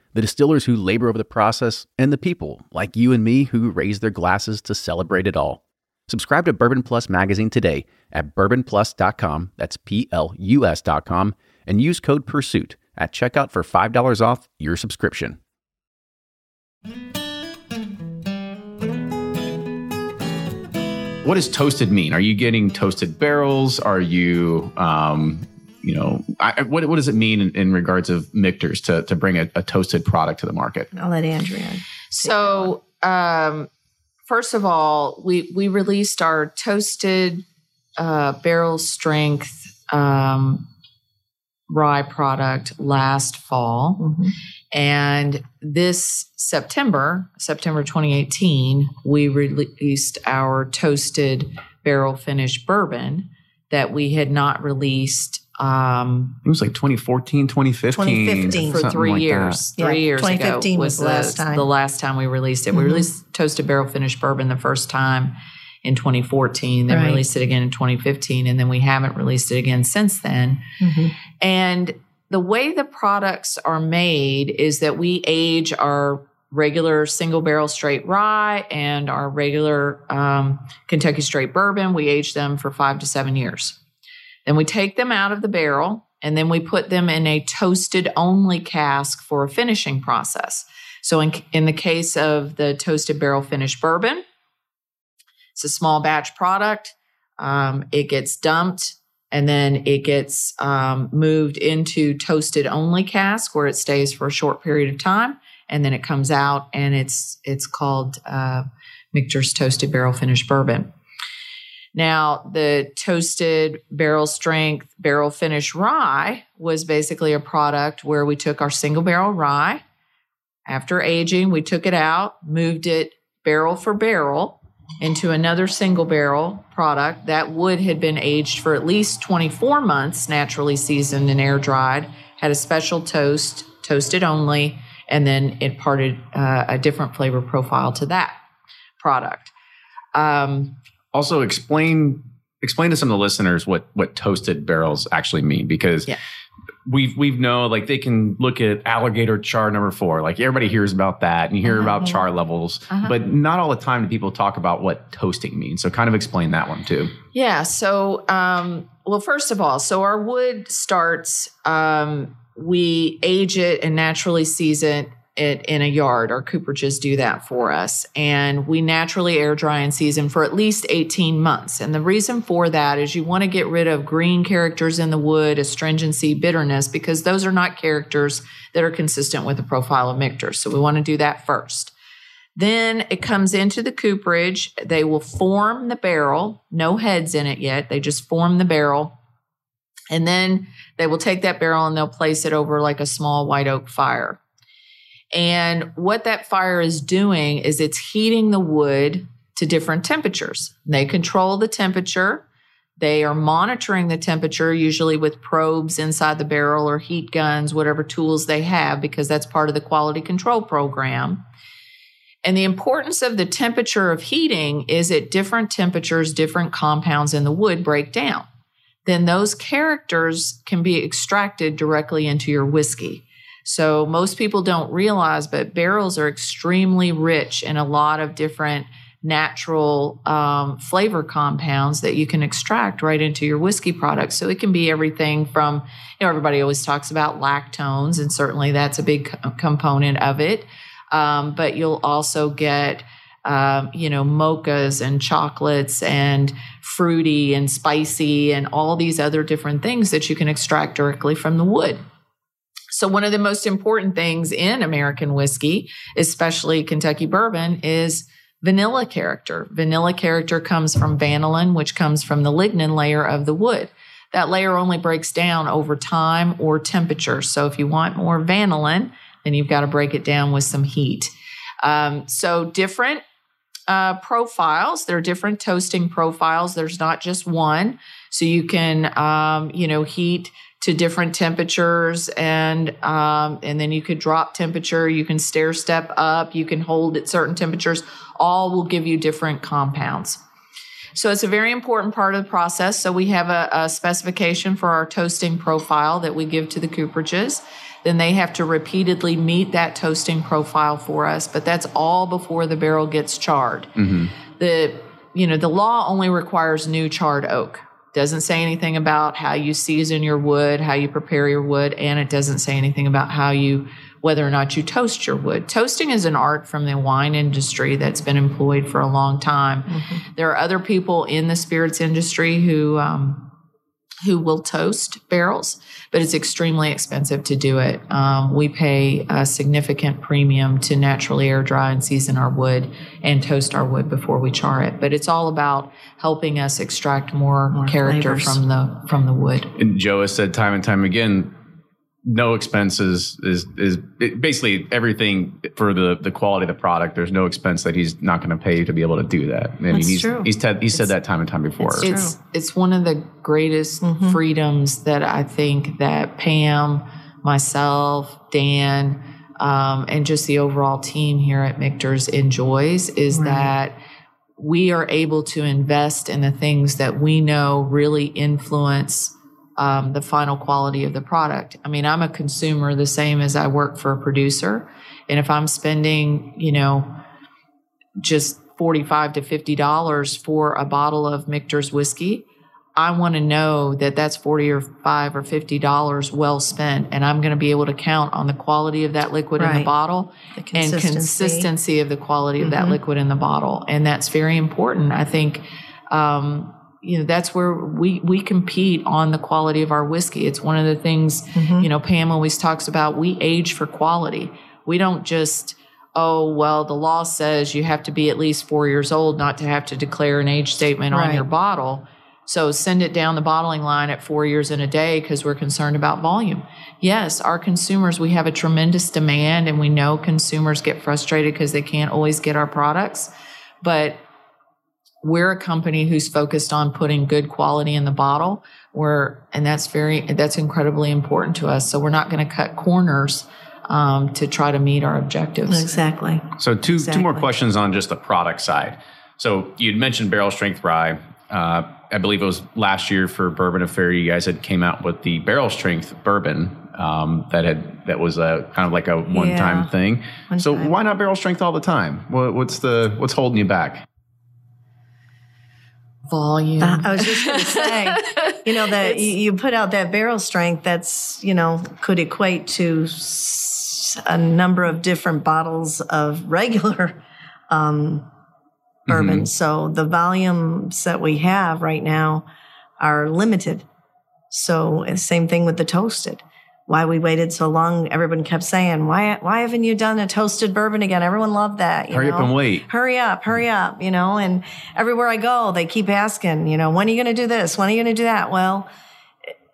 the distillers who labor over the process, and the people like you and me who raise their glasses to celebrate it all. Subscribe to Bourbon Plus magazine today at bourbon plus dot com, that's P L U S dot com, and use code PURSUIT at checkout for five dollars off your subscription. What does toasted mean? Are you getting toasted barrels? Are you... Um, You know, I, what what does it mean in, in regards of Michter's to to bring a, a toasted product to the market? I'll let Andrea. So, um, first of all, we we released our toasted uh, barrel strength um, rye product last fall, mm-hmm. and this September, September twenty eighteen, we released our toasted barrel finished bourbon that we had not released. Um, it was like twenty fourteen, twenty fifteen. twenty fifteen. For three like years. That. Three yeah. years twenty fifteen ago was, was the, last time. the last time we released it. Mm-hmm. We released Toasted Barrel Finished Bourbon the first time in twenty fourteen, then right. released it again in twenty fifteen, and then we haven't released it again since then. Mm-hmm. And the way the products are made is that we age our regular single barrel straight rye and our regular um, Kentucky straight bourbon. We age them for five to seven years. Then we take them out of the barrel, and then we put them in a toasted-only cask for a finishing process. So in, in the case of the toasted barrel finished bourbon, it's a small batch product. Um, it gets dumped, and then it gets um, moved into toasted-only cask where it stays for a short period of time, and then it comes out, and it's it's called uh, Michter's Toasted Barrel Finished Bourbon. Now, the toasted barrel strength barrel finish rye was basically a product where we took our single barrel rye. After aging, we took it out, moved it barrel for barrel into another single barrel product that would have been aged for at least twenty-four months, naturally seasoned and air dried, had a special toast, toasted only, and then it imparted uh, a different flavor profile to that product. Um, Also, explain explain to some of the listeners what what toasted barrels actually mean, because yeah. we've we've know like they can look at alligator char number four, like everybody hears about that and you hear uh-huh. about char levels, uh-huh. but not all the time do people talk about what toasting means. So kind of explain that one too. Yeah. So um, well, first of all, so our wood starts, um, we age it and naturally season it in a yard. Our cooperages do that for us. And we naturally air dry and season for at least eighteen months. And the reason for that is you want to get rid of green characters in the wood, astringency, bitterness, because those are not characters that are consistent with the profile of Michter's. So we want to do that first. Then it comes into the cooperage. They will form the barrel, no heads in it yet. They just form the barrel. And then they will take that barrel and they'll place it over like a small white oak fire. And what that fire is doing is it's heating the wood to different temperatures. They control the temperature. They are monitoring the temperature, usually with probes inside the barrel or heat guns, whatever tools they have, because that's part of the quality control program. And the importance of the temperature of heating is at different temperatures, different compounds in the wood break down. Then those characters can be extracted directly into your whiskey. So most people don't realize, but barrels are extremely rich in a lot of different natural um, flavor compounds that you can extract right into your whiskey products. So it can be everything from, you know, everybody always talks about lactones, and certainly that's a big co- component of it. Um, but you'll also get, um, you know, mochas and chocolates and fruity and spicy and all these other different things that you can extract directly from the wood. So one of the most important things in American whiskey, especially Kentucky bourbon, is vanilla character. Vanilla character comes from vanillin, which comes from the lignin layer of the wood. That layer only breaks down over time or temperature. So if you want more vanillin, then you've got to break it down with some heat. Um, so different uh, profiles. There are different toasting profiles. There's not just one. So you can, um, you know, heat to different temperatures, and um, and then you could drop temperature, you can stair step up, you can hold at certain temperatures, all will give you different compounds. So it's a very important part of the process. So we have a, a specification for our toasting profile that we give to the cooperages. Then they have to repeatedly meet that toasting profile for us, but that's all before the barrel gets charred. Mm-hmm. The, you know, the law only requires new charred oak. Doesn't say anything about how you season your wood, how you prepare your wood, and it doesn't say anything about how you, whether or not you toast your wood. Toasting is an art from the wine industry that's been employed for a long time. Mm-hmm. There are other people in the spirits industry who um, who will toast barrels, but it's extremely expensive to do it. Um, we pay a significant premium to naturally air dry and season our wood and toast our wood before we char it. But it's all about helping us extract more, more character flavors from the from the wood. And Joe has said time and time again, no expenses is, is basically everything for the, the quality of the product. There's no expense that he's not going to pay to be able to do that. I mean, That's he's, true. He's, te- he's said that time and time before. It's it's, it's one of the greatest mm-hmm. freedoms that I think that Pam, myself, Dan, um, and just the overall team here at Michter's enjoys is right. that we are able to invest in the things that we know really influence Um, the final quality of the product. I mean, I'm a consumer the same as I work for a producer. And if I'm spending, you know, just forty-five to fifty dollars for a bottle of Michter's whiskey, I want to know that that's forty or five or fifty dollars well spent. And I'm going to be able to count on the quality of that liquid right. in the bottle the consistency. and consistency of the quality mm-hmm. of that liquid in the bottle. And that's very important. I think, um, you know, that's where we, we compete on the quality of our whiskey. It's one of the things, mm-hmm. you know, Pam always talks about, we age for quality. We don't just, oh, well, the law says you have to be at least four years old not to have to declare an age statement right. on your bottle. So send it down the bottling line at four years and a day because we're concerned about volume. Yes, our consumers, we have a tremendous demand, and we know consumers get frustrated because they can't always get our products. But we're a company who's focused on putting good quality in the bottle. We're, and that's very, that's incredibly important to us. So we're not going to cut corners um, to try to meet our objectives. Exactly. So two exactly. two more questions on just the product side. So you'd mentioned barrel strength rye. Uh, I believe it was last year for Bourbon Affair, you guys had came out with the barrel strength bourbon um, that had that was a kind of like a one-time yeah. thing. One so time. Why not barrel strength all the time? What, what's the what's holding you back? Volume. I was just going to say, you know, that you put out that barrel strength that's, you know, could equate to tastes a number of different bottles of regular um, bourbon. Mm-hmm. So the volumes that we have right now are limited. So same thing with the toasted. Why we waited so long, everyone kept saying, why why haven't you done a toasted bourbon again? Everyone loved that. You hurry know? up and wait. Hurry up, hurry up, you know. And everywhere I go, they keep asking, you know, when are you going to do this? When are you going to do that? Well,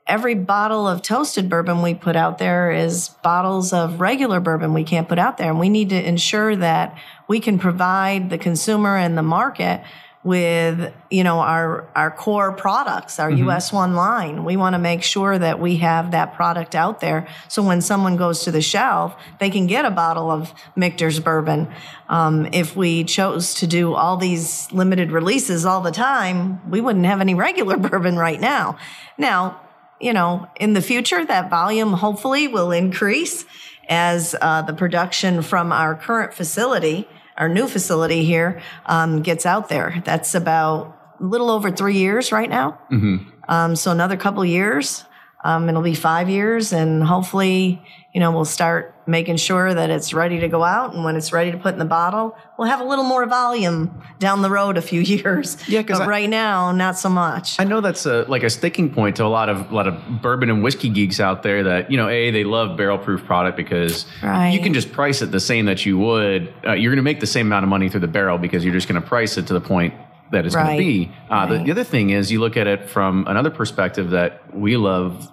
every bottle of toasted bourbon we put out there is bottles of regular bourbon we can't put out there. And we need to ensure that we can provide the consumer and the market with, you know, our, our core products, our mm-hmm. U S one line. We want to make sure that we have that product out there. So when someone goes to the shelf, they can get a bottle of Michter's bourbon. Um, if we chose to do all these limited releases all the time, we wouldn't have any regular bourbon right now. Now, you know, in the future, that volume hopefully will increase as uh, the production from our current facility Our new facility here um, gets out there. That's about a little over three years right now. Mm-hmm. Um, so another couple years, um, it'll be five years, and hopefully, you know, we'll start making sure that it's ready to go out. And when it's ready to put in the bottle, we'll have a little more volume down the road a few years. Yeah, but I, right now, not so much. I know that's a, like a sticking point to a lot of a lot of bourbon and whiskey geeks out there that, you know, A, they love barrel proof product because right. you can just price it the same that you would. Uh, you're going to make the same amount of money through the barrel because you're just going to price it to the point that it's right. going to be. Uh, right. the, the other thing is you look at it from another perspective that we love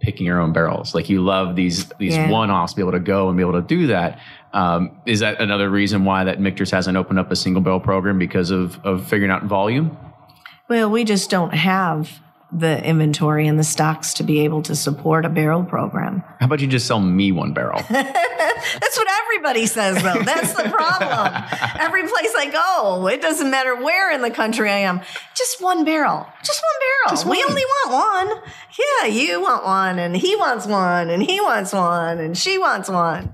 picking your own barrels. Like you love these these yeah. one-offs, be able to go and be able to do that. Um, is that another reason why that Michter's hasn't opened up a single barrel program because of, of figuring out volume? Well, we just don't have the inventory and the stocks to be able to support a barrel program. How about you just sell me one barrel? That's what everybody says, though. That's the problem. Every place I go, it doesn't matter where in the country I am. Just one barrel. Just one barrel. Just one. We only want one. Yeah, you want one, and he wants one, and he wants one, and she wants one.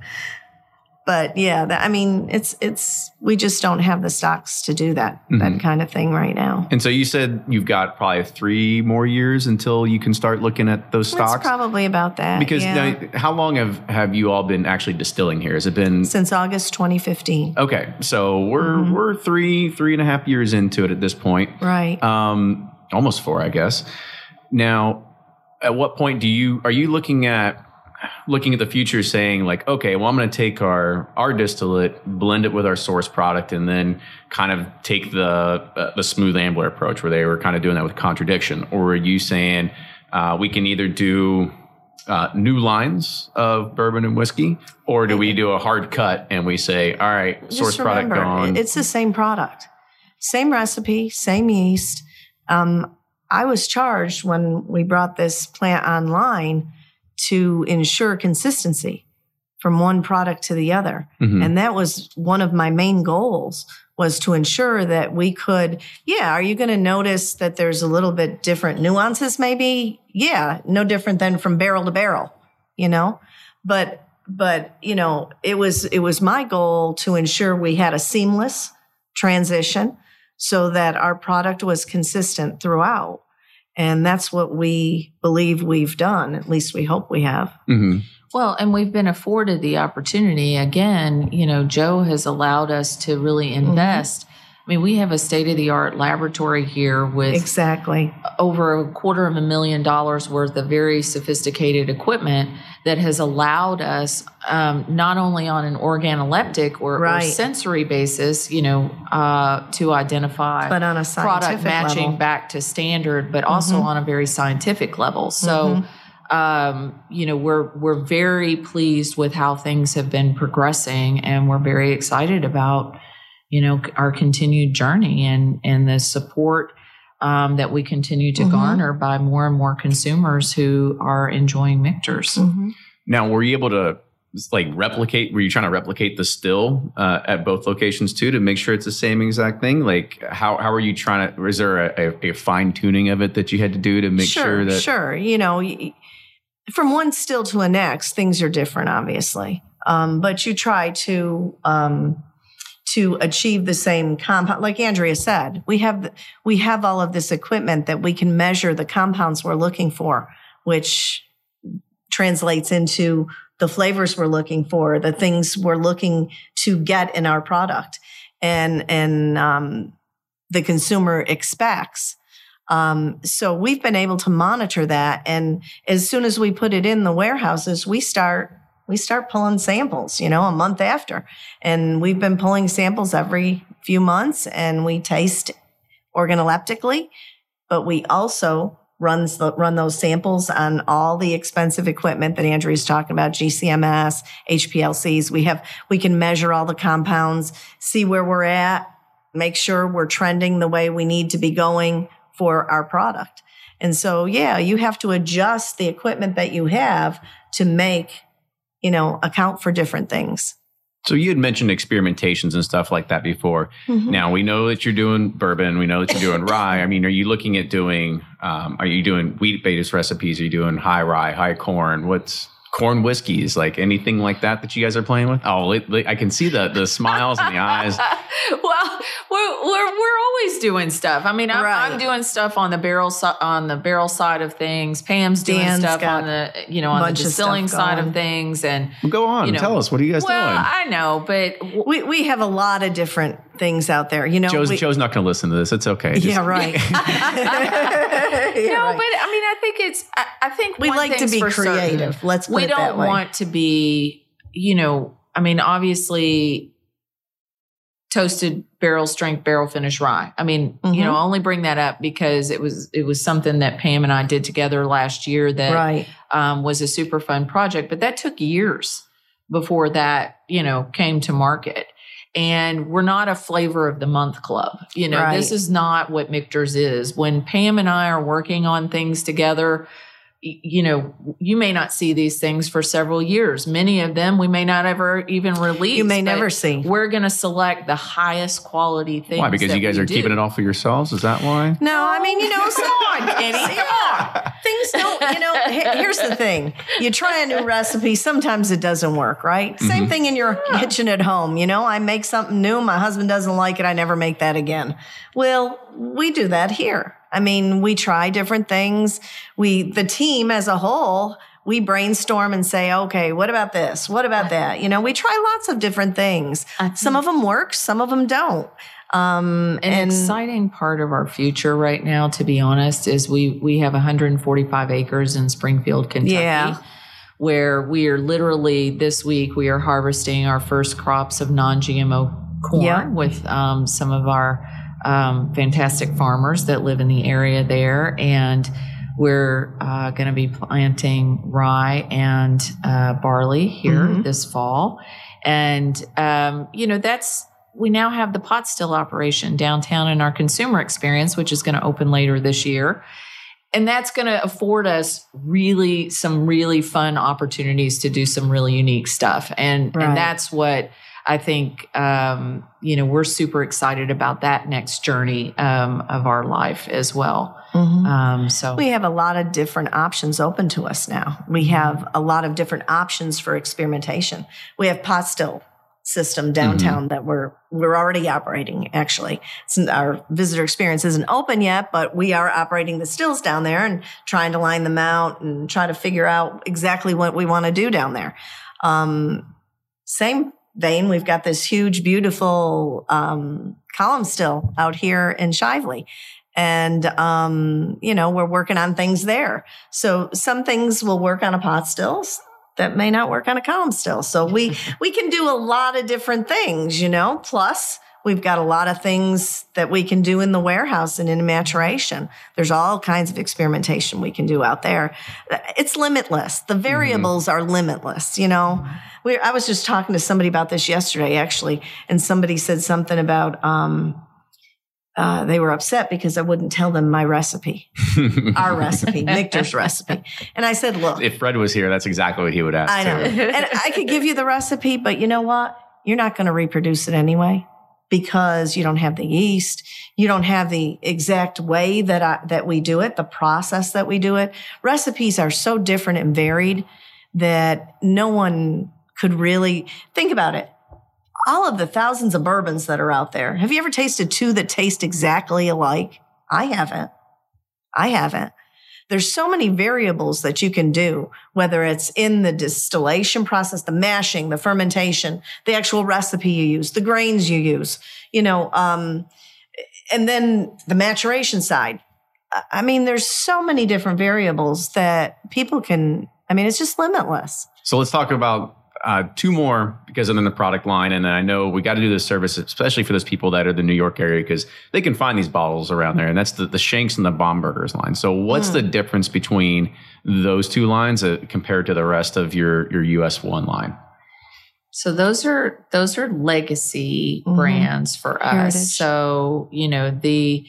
But yeah, that, I mean, it's it's we just don't have the stocks to do that mm-hmm. that kind of thing right now. And so you said you've got probably three more years until you can start looking at those stocks? It's probably about that. Because yeah. now, how long have, have you all been actually distilling here? Has it been since August twenty fifteen? Okay, so we're mm-hmm. we're three three and a half years into it at this point, right? Um, almost four, I guess. Now, at what point do you are you looking at? Looking at the future saying like, okay, well, I'm going to take our, our distillate, blend it with our source product, and then kind of take the uh, the smooth ambler approach where they were kind of doing that with contradiction? Or are you saying uh, we can either do uh, new lines of bourbon and whiskey, or do we do a hard cut and we say, all right, Just source remember, product gone? It's the same product, same recipe, same yeast. Um, I was charged when we brought this plant online to ensure consistency from one product to the other. Mm-hmm. And that was one of my main goals, was to ensure that we could, yeah, are you going to notice that there's a little bit different nuances maybe? Yeah, no different than from barrel to barrel, you know? But, but you know, it was it was my goal to ensure we had a seamless transition so that our product was consistent throughout. And that's what we believe we've done. At least we hope we have. Mm-hmm. Well, and we've been afforded the opportunity. Again, you know, Joe has allowed us to really invest. Mm-hmm. I mean, we have a state-of-the-art laboratory here with exactly over a quarter of a million dollars worth of very sophisticated equipment that has allowed us um, not only on an organoleptic or, right. or sensory basis, you know, uh, to identify but on a product matching level. Back to standard, but mm-hmm. also on a very scientific level. So, mm-hmm. um, you know, we're we're very pleased with how things have been progressing, and we're very excited about. You know, our continued journey and, and the support um, that we continue to mm-hmm. garner by more and more consumers who are enjoying Michter's. Mm-hmm. Now, were you able to like replicate, were you trying to replicate the still uh, at both locations too to make sure it's the same exact thing? Like how, how are you trying to, is there a, a, a fine tuning of it that you had to do to make sure, sure that? Sure, you know, from one still to the next, things are different, obviously. Um, but you try to... Um, to achieve the same compound. Like Andrea said, we have we have all of this equipment that we can measure the compounds we're looking for, which translates into the flavors we're looking for, the things we're looking to get in our product, and and um, the consumer expects. Um, so we've been able to monitor that, and as soon as we put it in the warehouses, we start we start pulling samples. You know, a month after, and we've been pulling samples every few months, and we taste organoleptically, but we also runs the, run those samples on all the expensive equipment that Andrew's talking about, G C M S, H P L Cs. We have, we can measure all the compounds, see where we're at, make sure we're trending the way we need to be going for our product. And so, yeah, you have to adjust the equipment that you have to make, you know, account for different things. So you had mentioned experimentations and stuff like that before. Mm-hmm. Now we know that you're doing bourbon. We know that you're doing rye. I mean, are you looking at doing, um, are you doing wheat-based recipes? Are you doing high rye, high corn? What's corn whiskeys? Like anything like that that you guys are playing with? Oh, it, I can see the the smiles and the eyes. Well, we're, we're, we're always doing stuff. I mean, I'm, right. I'm doing stuff on the barrel on the barrel side of things. Pam's doing Dan's stuff on the, you know, on the distilling of side of things. And well, go on, you know, tell us, what are you guys well, doing? I know, but we we have a lot of different things out there. You know, Joe's, we, Joe's not going to listen to this. It's okay. Just, yeah, right. yeah, no, right. But I mean, I think it's. I, I think we like to be creative. Certain, Let's. Put we it don't that way. want to be. You know, I mean, obviously, toasted barrel strength, barrel finish rye. I mean, mm-hmm. you know, I only bring that up because it was it was something that Pam and I did together last year that right. um, was a super fun project. But that took years before that, you know, came to market. And we're not a flavor of the month club. You know, right. This is not what Michter's is. When Pam and I are working on things together, you know, you may not see these things for several years. Many of them we may not ever even release. You may never see. We're going to select the highest quality things. Why? Because you guys are do. keeping it all for yourselves? Is that why? No, I mean, you know, come on, Kenny. Come on. Things don't, you know, here's the thing. You try a new recipe. Sometimes it doesn't work, right? Mm-hmm. Same thing in your yeah. kitchen at home. You know, I make something new. My husband doesn't like it. I never make that again. Well, we do that here. I mean, we try different things. We, the team as a whole, we brainstorm and say, okay, what about this? What about that? You know, we try lots of different things. Some of them work, some of them don't. Um, An and, exciting part of our future right now, to be honest, is we, we have one hundred forty-five acres in Springfield, Kentucky, yeah. where we are literally this week, we are harvesting our first crops of non G M O corn yeah. with um, some of our Um, fantastic farmers that live in the area there, and we're uh, going to be planting rye and uh, barley here mm-hmm. this fall. And um, you know, that's we now have the pot still operation downtown in our consumer experience, which is going to open later this year, and that's going to afford us really some really fun opportunities to do some really unique stuff, and right. and that's what. I think, um, you know, we're super excited about that next journey um, of our life as well. Mm-hmm. Um, so we have a lot of different options open to us now. We have a lot of different options for experimentation. We have pot still system downtown mm-hmm. that we're we're already operating. Actually, it's, our visitor experience isn't open yet, but we are operating the stills down there and trying to line them out and try to figure out exactly what we want to do down there. Um, same. Vein, we've got this huge, beautiful um, column still out here in Shively. And, um, you know, we're working on things there. So some things will work on a pot stills that may not work on a column still. So we, we can do a lot of different things, you know, plus we've got a lot of things that we can do in the warehouse and in maturation. There's all kinds of experimentation we can do out there. It's limitless. The variables mm-hmm. are limitless. You know, we, I was just talking to somebody about this yesterday, actually, and somebody said something about um, uh, they were upset because I wouldn't tell them my recipe, our recipe, Michter's recipe. And I said, look. If Fred was here, that's exactly what he would ask. I know. And I could give you the recipe, but you know what? You're not going to reproduce it anyway. Because you don't have the yeast, you don't have the exact way that I, that we do it, the process that we do it. Recipes are so different and varied that no one could really think about it. All of the thousands of bourbons that are out there, have you ever tasted two that taste exactly alike? I haven't. I haven't. There's so many variables that you can do, whether it's in the distillation process, the mashing, the fermentation, the actual recipe you use, the grains you use, you know, um, and then the maturation side. I mean, there's so many different variables that people can, I mean, it's just limitless. So let's talk about uh, two more because I'm in the product line. And I know we got to do this service, especially for those people that are the New York area, because they can find these bottles around there. And that's the, the Shenk's and the Bomberger's line. So what's mm. the difference between those two lines uh, compared to the rest of your, your U S one line? So those are, those are legacy mm. brands for Heritage. Us. So, you know, the...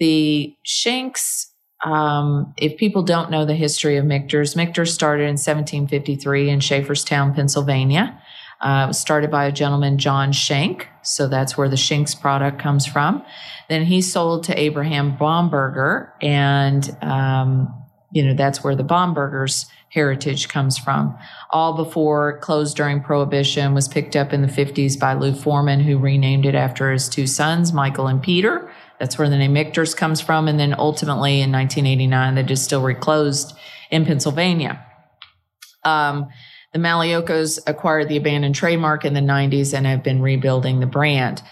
The Shenk's, um, if people don't know the history of Michter's, Michter's started in seventeen fifty-three in Schaeferstown, Pennsylvania. Uh, it was started by a gentleman, John Schenck. So that's where the Shenk's product comes from. Then he sold to Abraham Bomberger. And, um, you know, that's where the Bomberger's heritage comes from. All before it closed during Prohibition, was picked up in the fifties by Lou Foreman, who renamed it after his two sons, Michael and Peter. That's where the name Michter's comes from. And then ultimately in nineteen eighty-nine, the distillery closed in Pennsylvania. Um, the Maliocos acquired the abandoned trademark in the nineties and have been rebuilding the brand.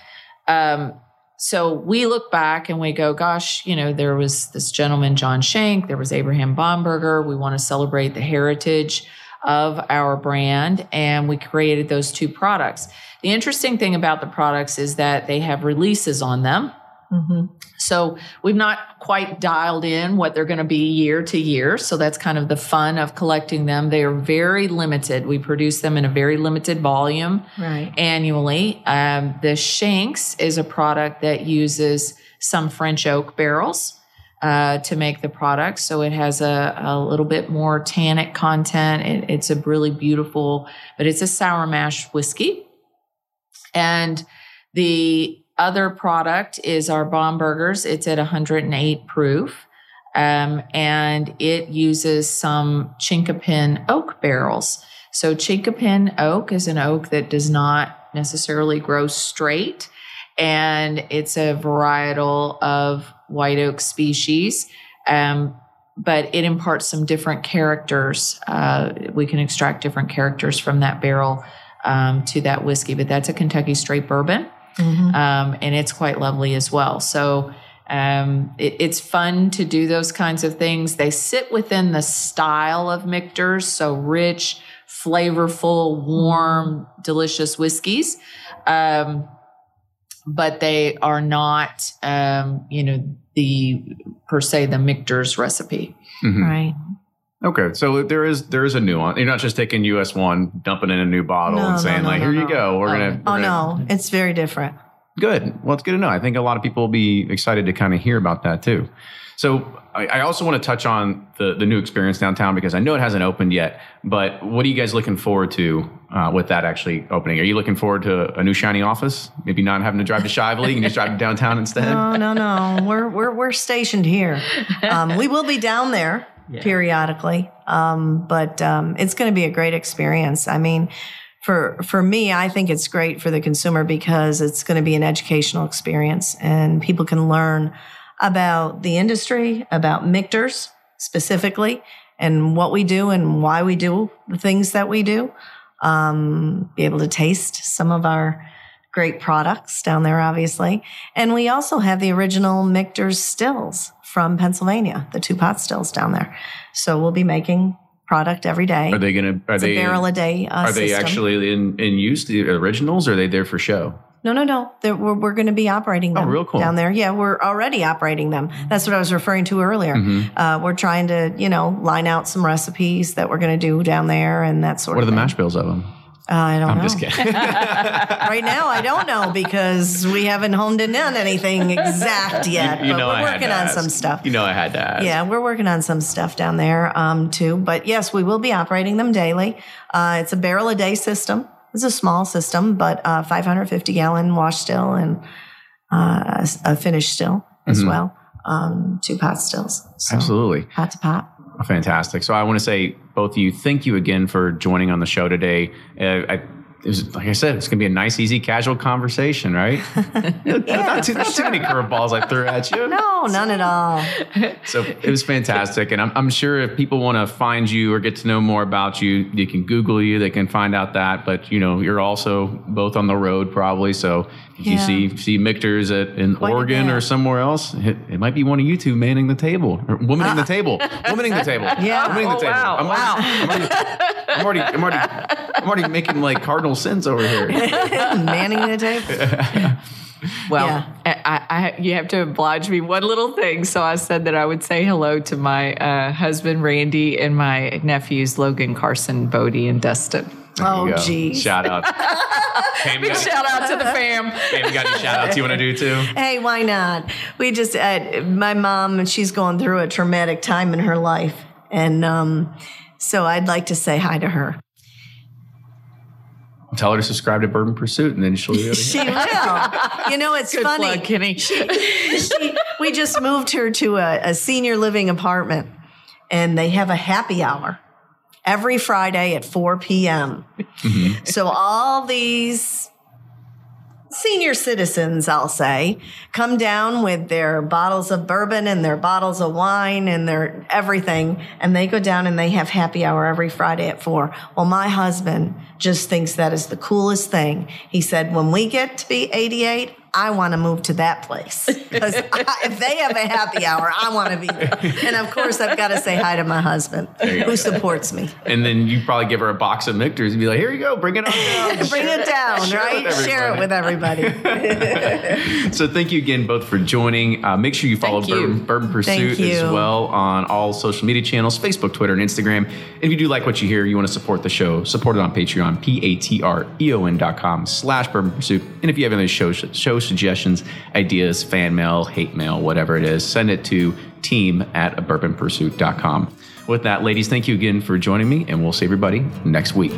Um, so we look back and we go, gosh, you know, there was this gentleman, John Schenck, there was Abraham Bomberger. We want to celebrate the heritage of our brand. And we created those two products. The interesting thing about the products is that they have releases on them. Mm-hmm. So we've not quite dialed in what they're going to be year to year. So that's kind of the fun of collecting them. They are very limited. We produce them in a very limited volume right. annually. Um, the Shenk's is a product that uses some French oak barrels uh, to make the product. So it has a, a little bit more tannic content. It, it's a really beautiful, but it's a sour mash whiskey. And the other product is our Bomberger's. It's at one hundred eight proof, um, and it uses some Chinkapin oak barrels. So Chinkapin oak is an oak that does not necessarily grow straight, and it's a varietal of white oak species, um, but it imparts some different characters. Uh, we can extract different characters from that barrel um, to that whiskey, but that's a Kentucky straight bourbon. Mm-hmm. Um, and it's quite lovely as well. So um, it, it's fun to do those kinds of things. They sit within the style of Michter's, so rich, flavorful, warm, delicious whiskeys. Um, but they are not, um, you know, the per se the Michter's recipe. Mm-hmm. Right. Okay, so there is there is a nuance. You're not just taking U S one, dumping in a new bottle no, and saying, no, no, like, here no, you no. go. We're oh, going to... Oh, gonna. no. It's very different. Good. Well, it's good to know. I think a lot of people will be excited to kind of hear about that, too. So I, I also want to touch on the, the new experience downtown because I know it hasn't opened yet, but what are you guys looking forward to uh, with that actually opening? Are you looking forward to a new shiny office? Maybe not having to drive to Shively? You can just drive downtown instead? No, no, no. We're, we're, we're stationed here. Um, we will be down there. Yeah. Periodically. Um, but um, it's going to be a great experience. I mean, for for me, I think it's great for the consumer because it's going to be an educational experience and people can learn about the industry, about Michter's specifically, and what we do and why we do the things that we do. Um, be able to taste some of our great products down there, obviously. And we also have the original Michter's stills from Pennsylvania, the two pot stills down there. So we'll be making product every day. Are they going to, are they a barrel a day? Uh, are they system. actually in, in use, the originals, or are they there for show? No, no, no. They're, we're we're going to be operating them oh, real cool. down there. Yeah, we're already operating them. That's what I was referring to earlier. Mm-hmm. Uh, we're trying to, you know, line out some recipes that we're going to do down there and that sort what of thing. What are the mash bills of them? Uh, I don't I'm know. I'm just kidding. Right now, I don't know because we haven't honed in on anything exact yet. You, you but know we're I working had to on ask. some stuff. You know I had to ask. Yeah, we're working on some stuff down there um, too. But yes, we will be operating them daily. Uh, it's a barrel a day system. It's a small system, but uh, five hundred fifty gallon wash still and uh, a finished still as mm-hmm. well. Um, two pot stills. So Absolutely. Pot to pot. Fantastic. So I want to say both of you, thank you again for joining on the show today. Uh, I, was, like I said, it's going to be a nice, easy, casual conversation, right? yeah, not too, not too many curveballs I threw at you. No, none at all. So it was fantastic. And I'm, I'm sure if people want to find you or get to know more about you, they can Google you, they can find out that. But, you know, you're also both on the road probably. So if yeah. you see see Michter's at, in Quite Oregon or somewhere else, it, it might be one of you two manning the table. Or womaning uh, the table. Womaning the table. Yeah. Womaning oh, the table. Wow. I'm already, wow. I'm already, I'm already, I'm already, I'm already making like cardinal sins over here. Manning the table. Yeah. Well, yeah. I, I, you have to oblige me one little thing. So I said that I would say hello to my uh, husband, Randy, and my nephews, Logan, Carson, Bodie, and Dustin. There oh, geez. Shout out. Pam, Big shout any, out to the fam. Pam, you got any shout outs you want to do too? Hey, why not? We just, uh, my mom, she's going through a traumatic time in her life. And um, so I'd like to say hi to her. Tell her to subscribe to Bourbon Pursuit, and then she'll be able to She will. You know, it's Good funny. Plug, Kenny. She, she, we just moved her to a, a senior living apartment, and they have a happy hour every Friday at four p.m. Mm-hmm. So all these senior citizens, I'll say, come down with their bottles of bourbon and their bottles of wine and their everything, and they go down and they have happy hour every Friday at four. Well, my husband just thinks that is the coolest thing. He said, when we get to be eighty-eight, I want to move to that place. Because if they have a happy hour, I want to be there. And of course, I've got to say hi to my husband, who supports me. And then you probably give her a box of Michter's and be like, here you go, bring it on down. Bring it down, right? Share it with everybody. So thank you again both for joining. Uh, make sure you follow Bourbon, Bourbon Pursuit as well on all social media channels, Facebook, Twitter, and Instagram. And if you do like what you hear, you want to support the show, support it on Patreon, P-A-T-R-E-O-N dot com slash Bourbon Pursuit. And if you have any show shows, suggestions, ideas, fan mail, hate mail, whatever it is, send it to team at bourbon pursuit dot com. With that, ladies, thank you again for joining me, and we'll see everybody next week.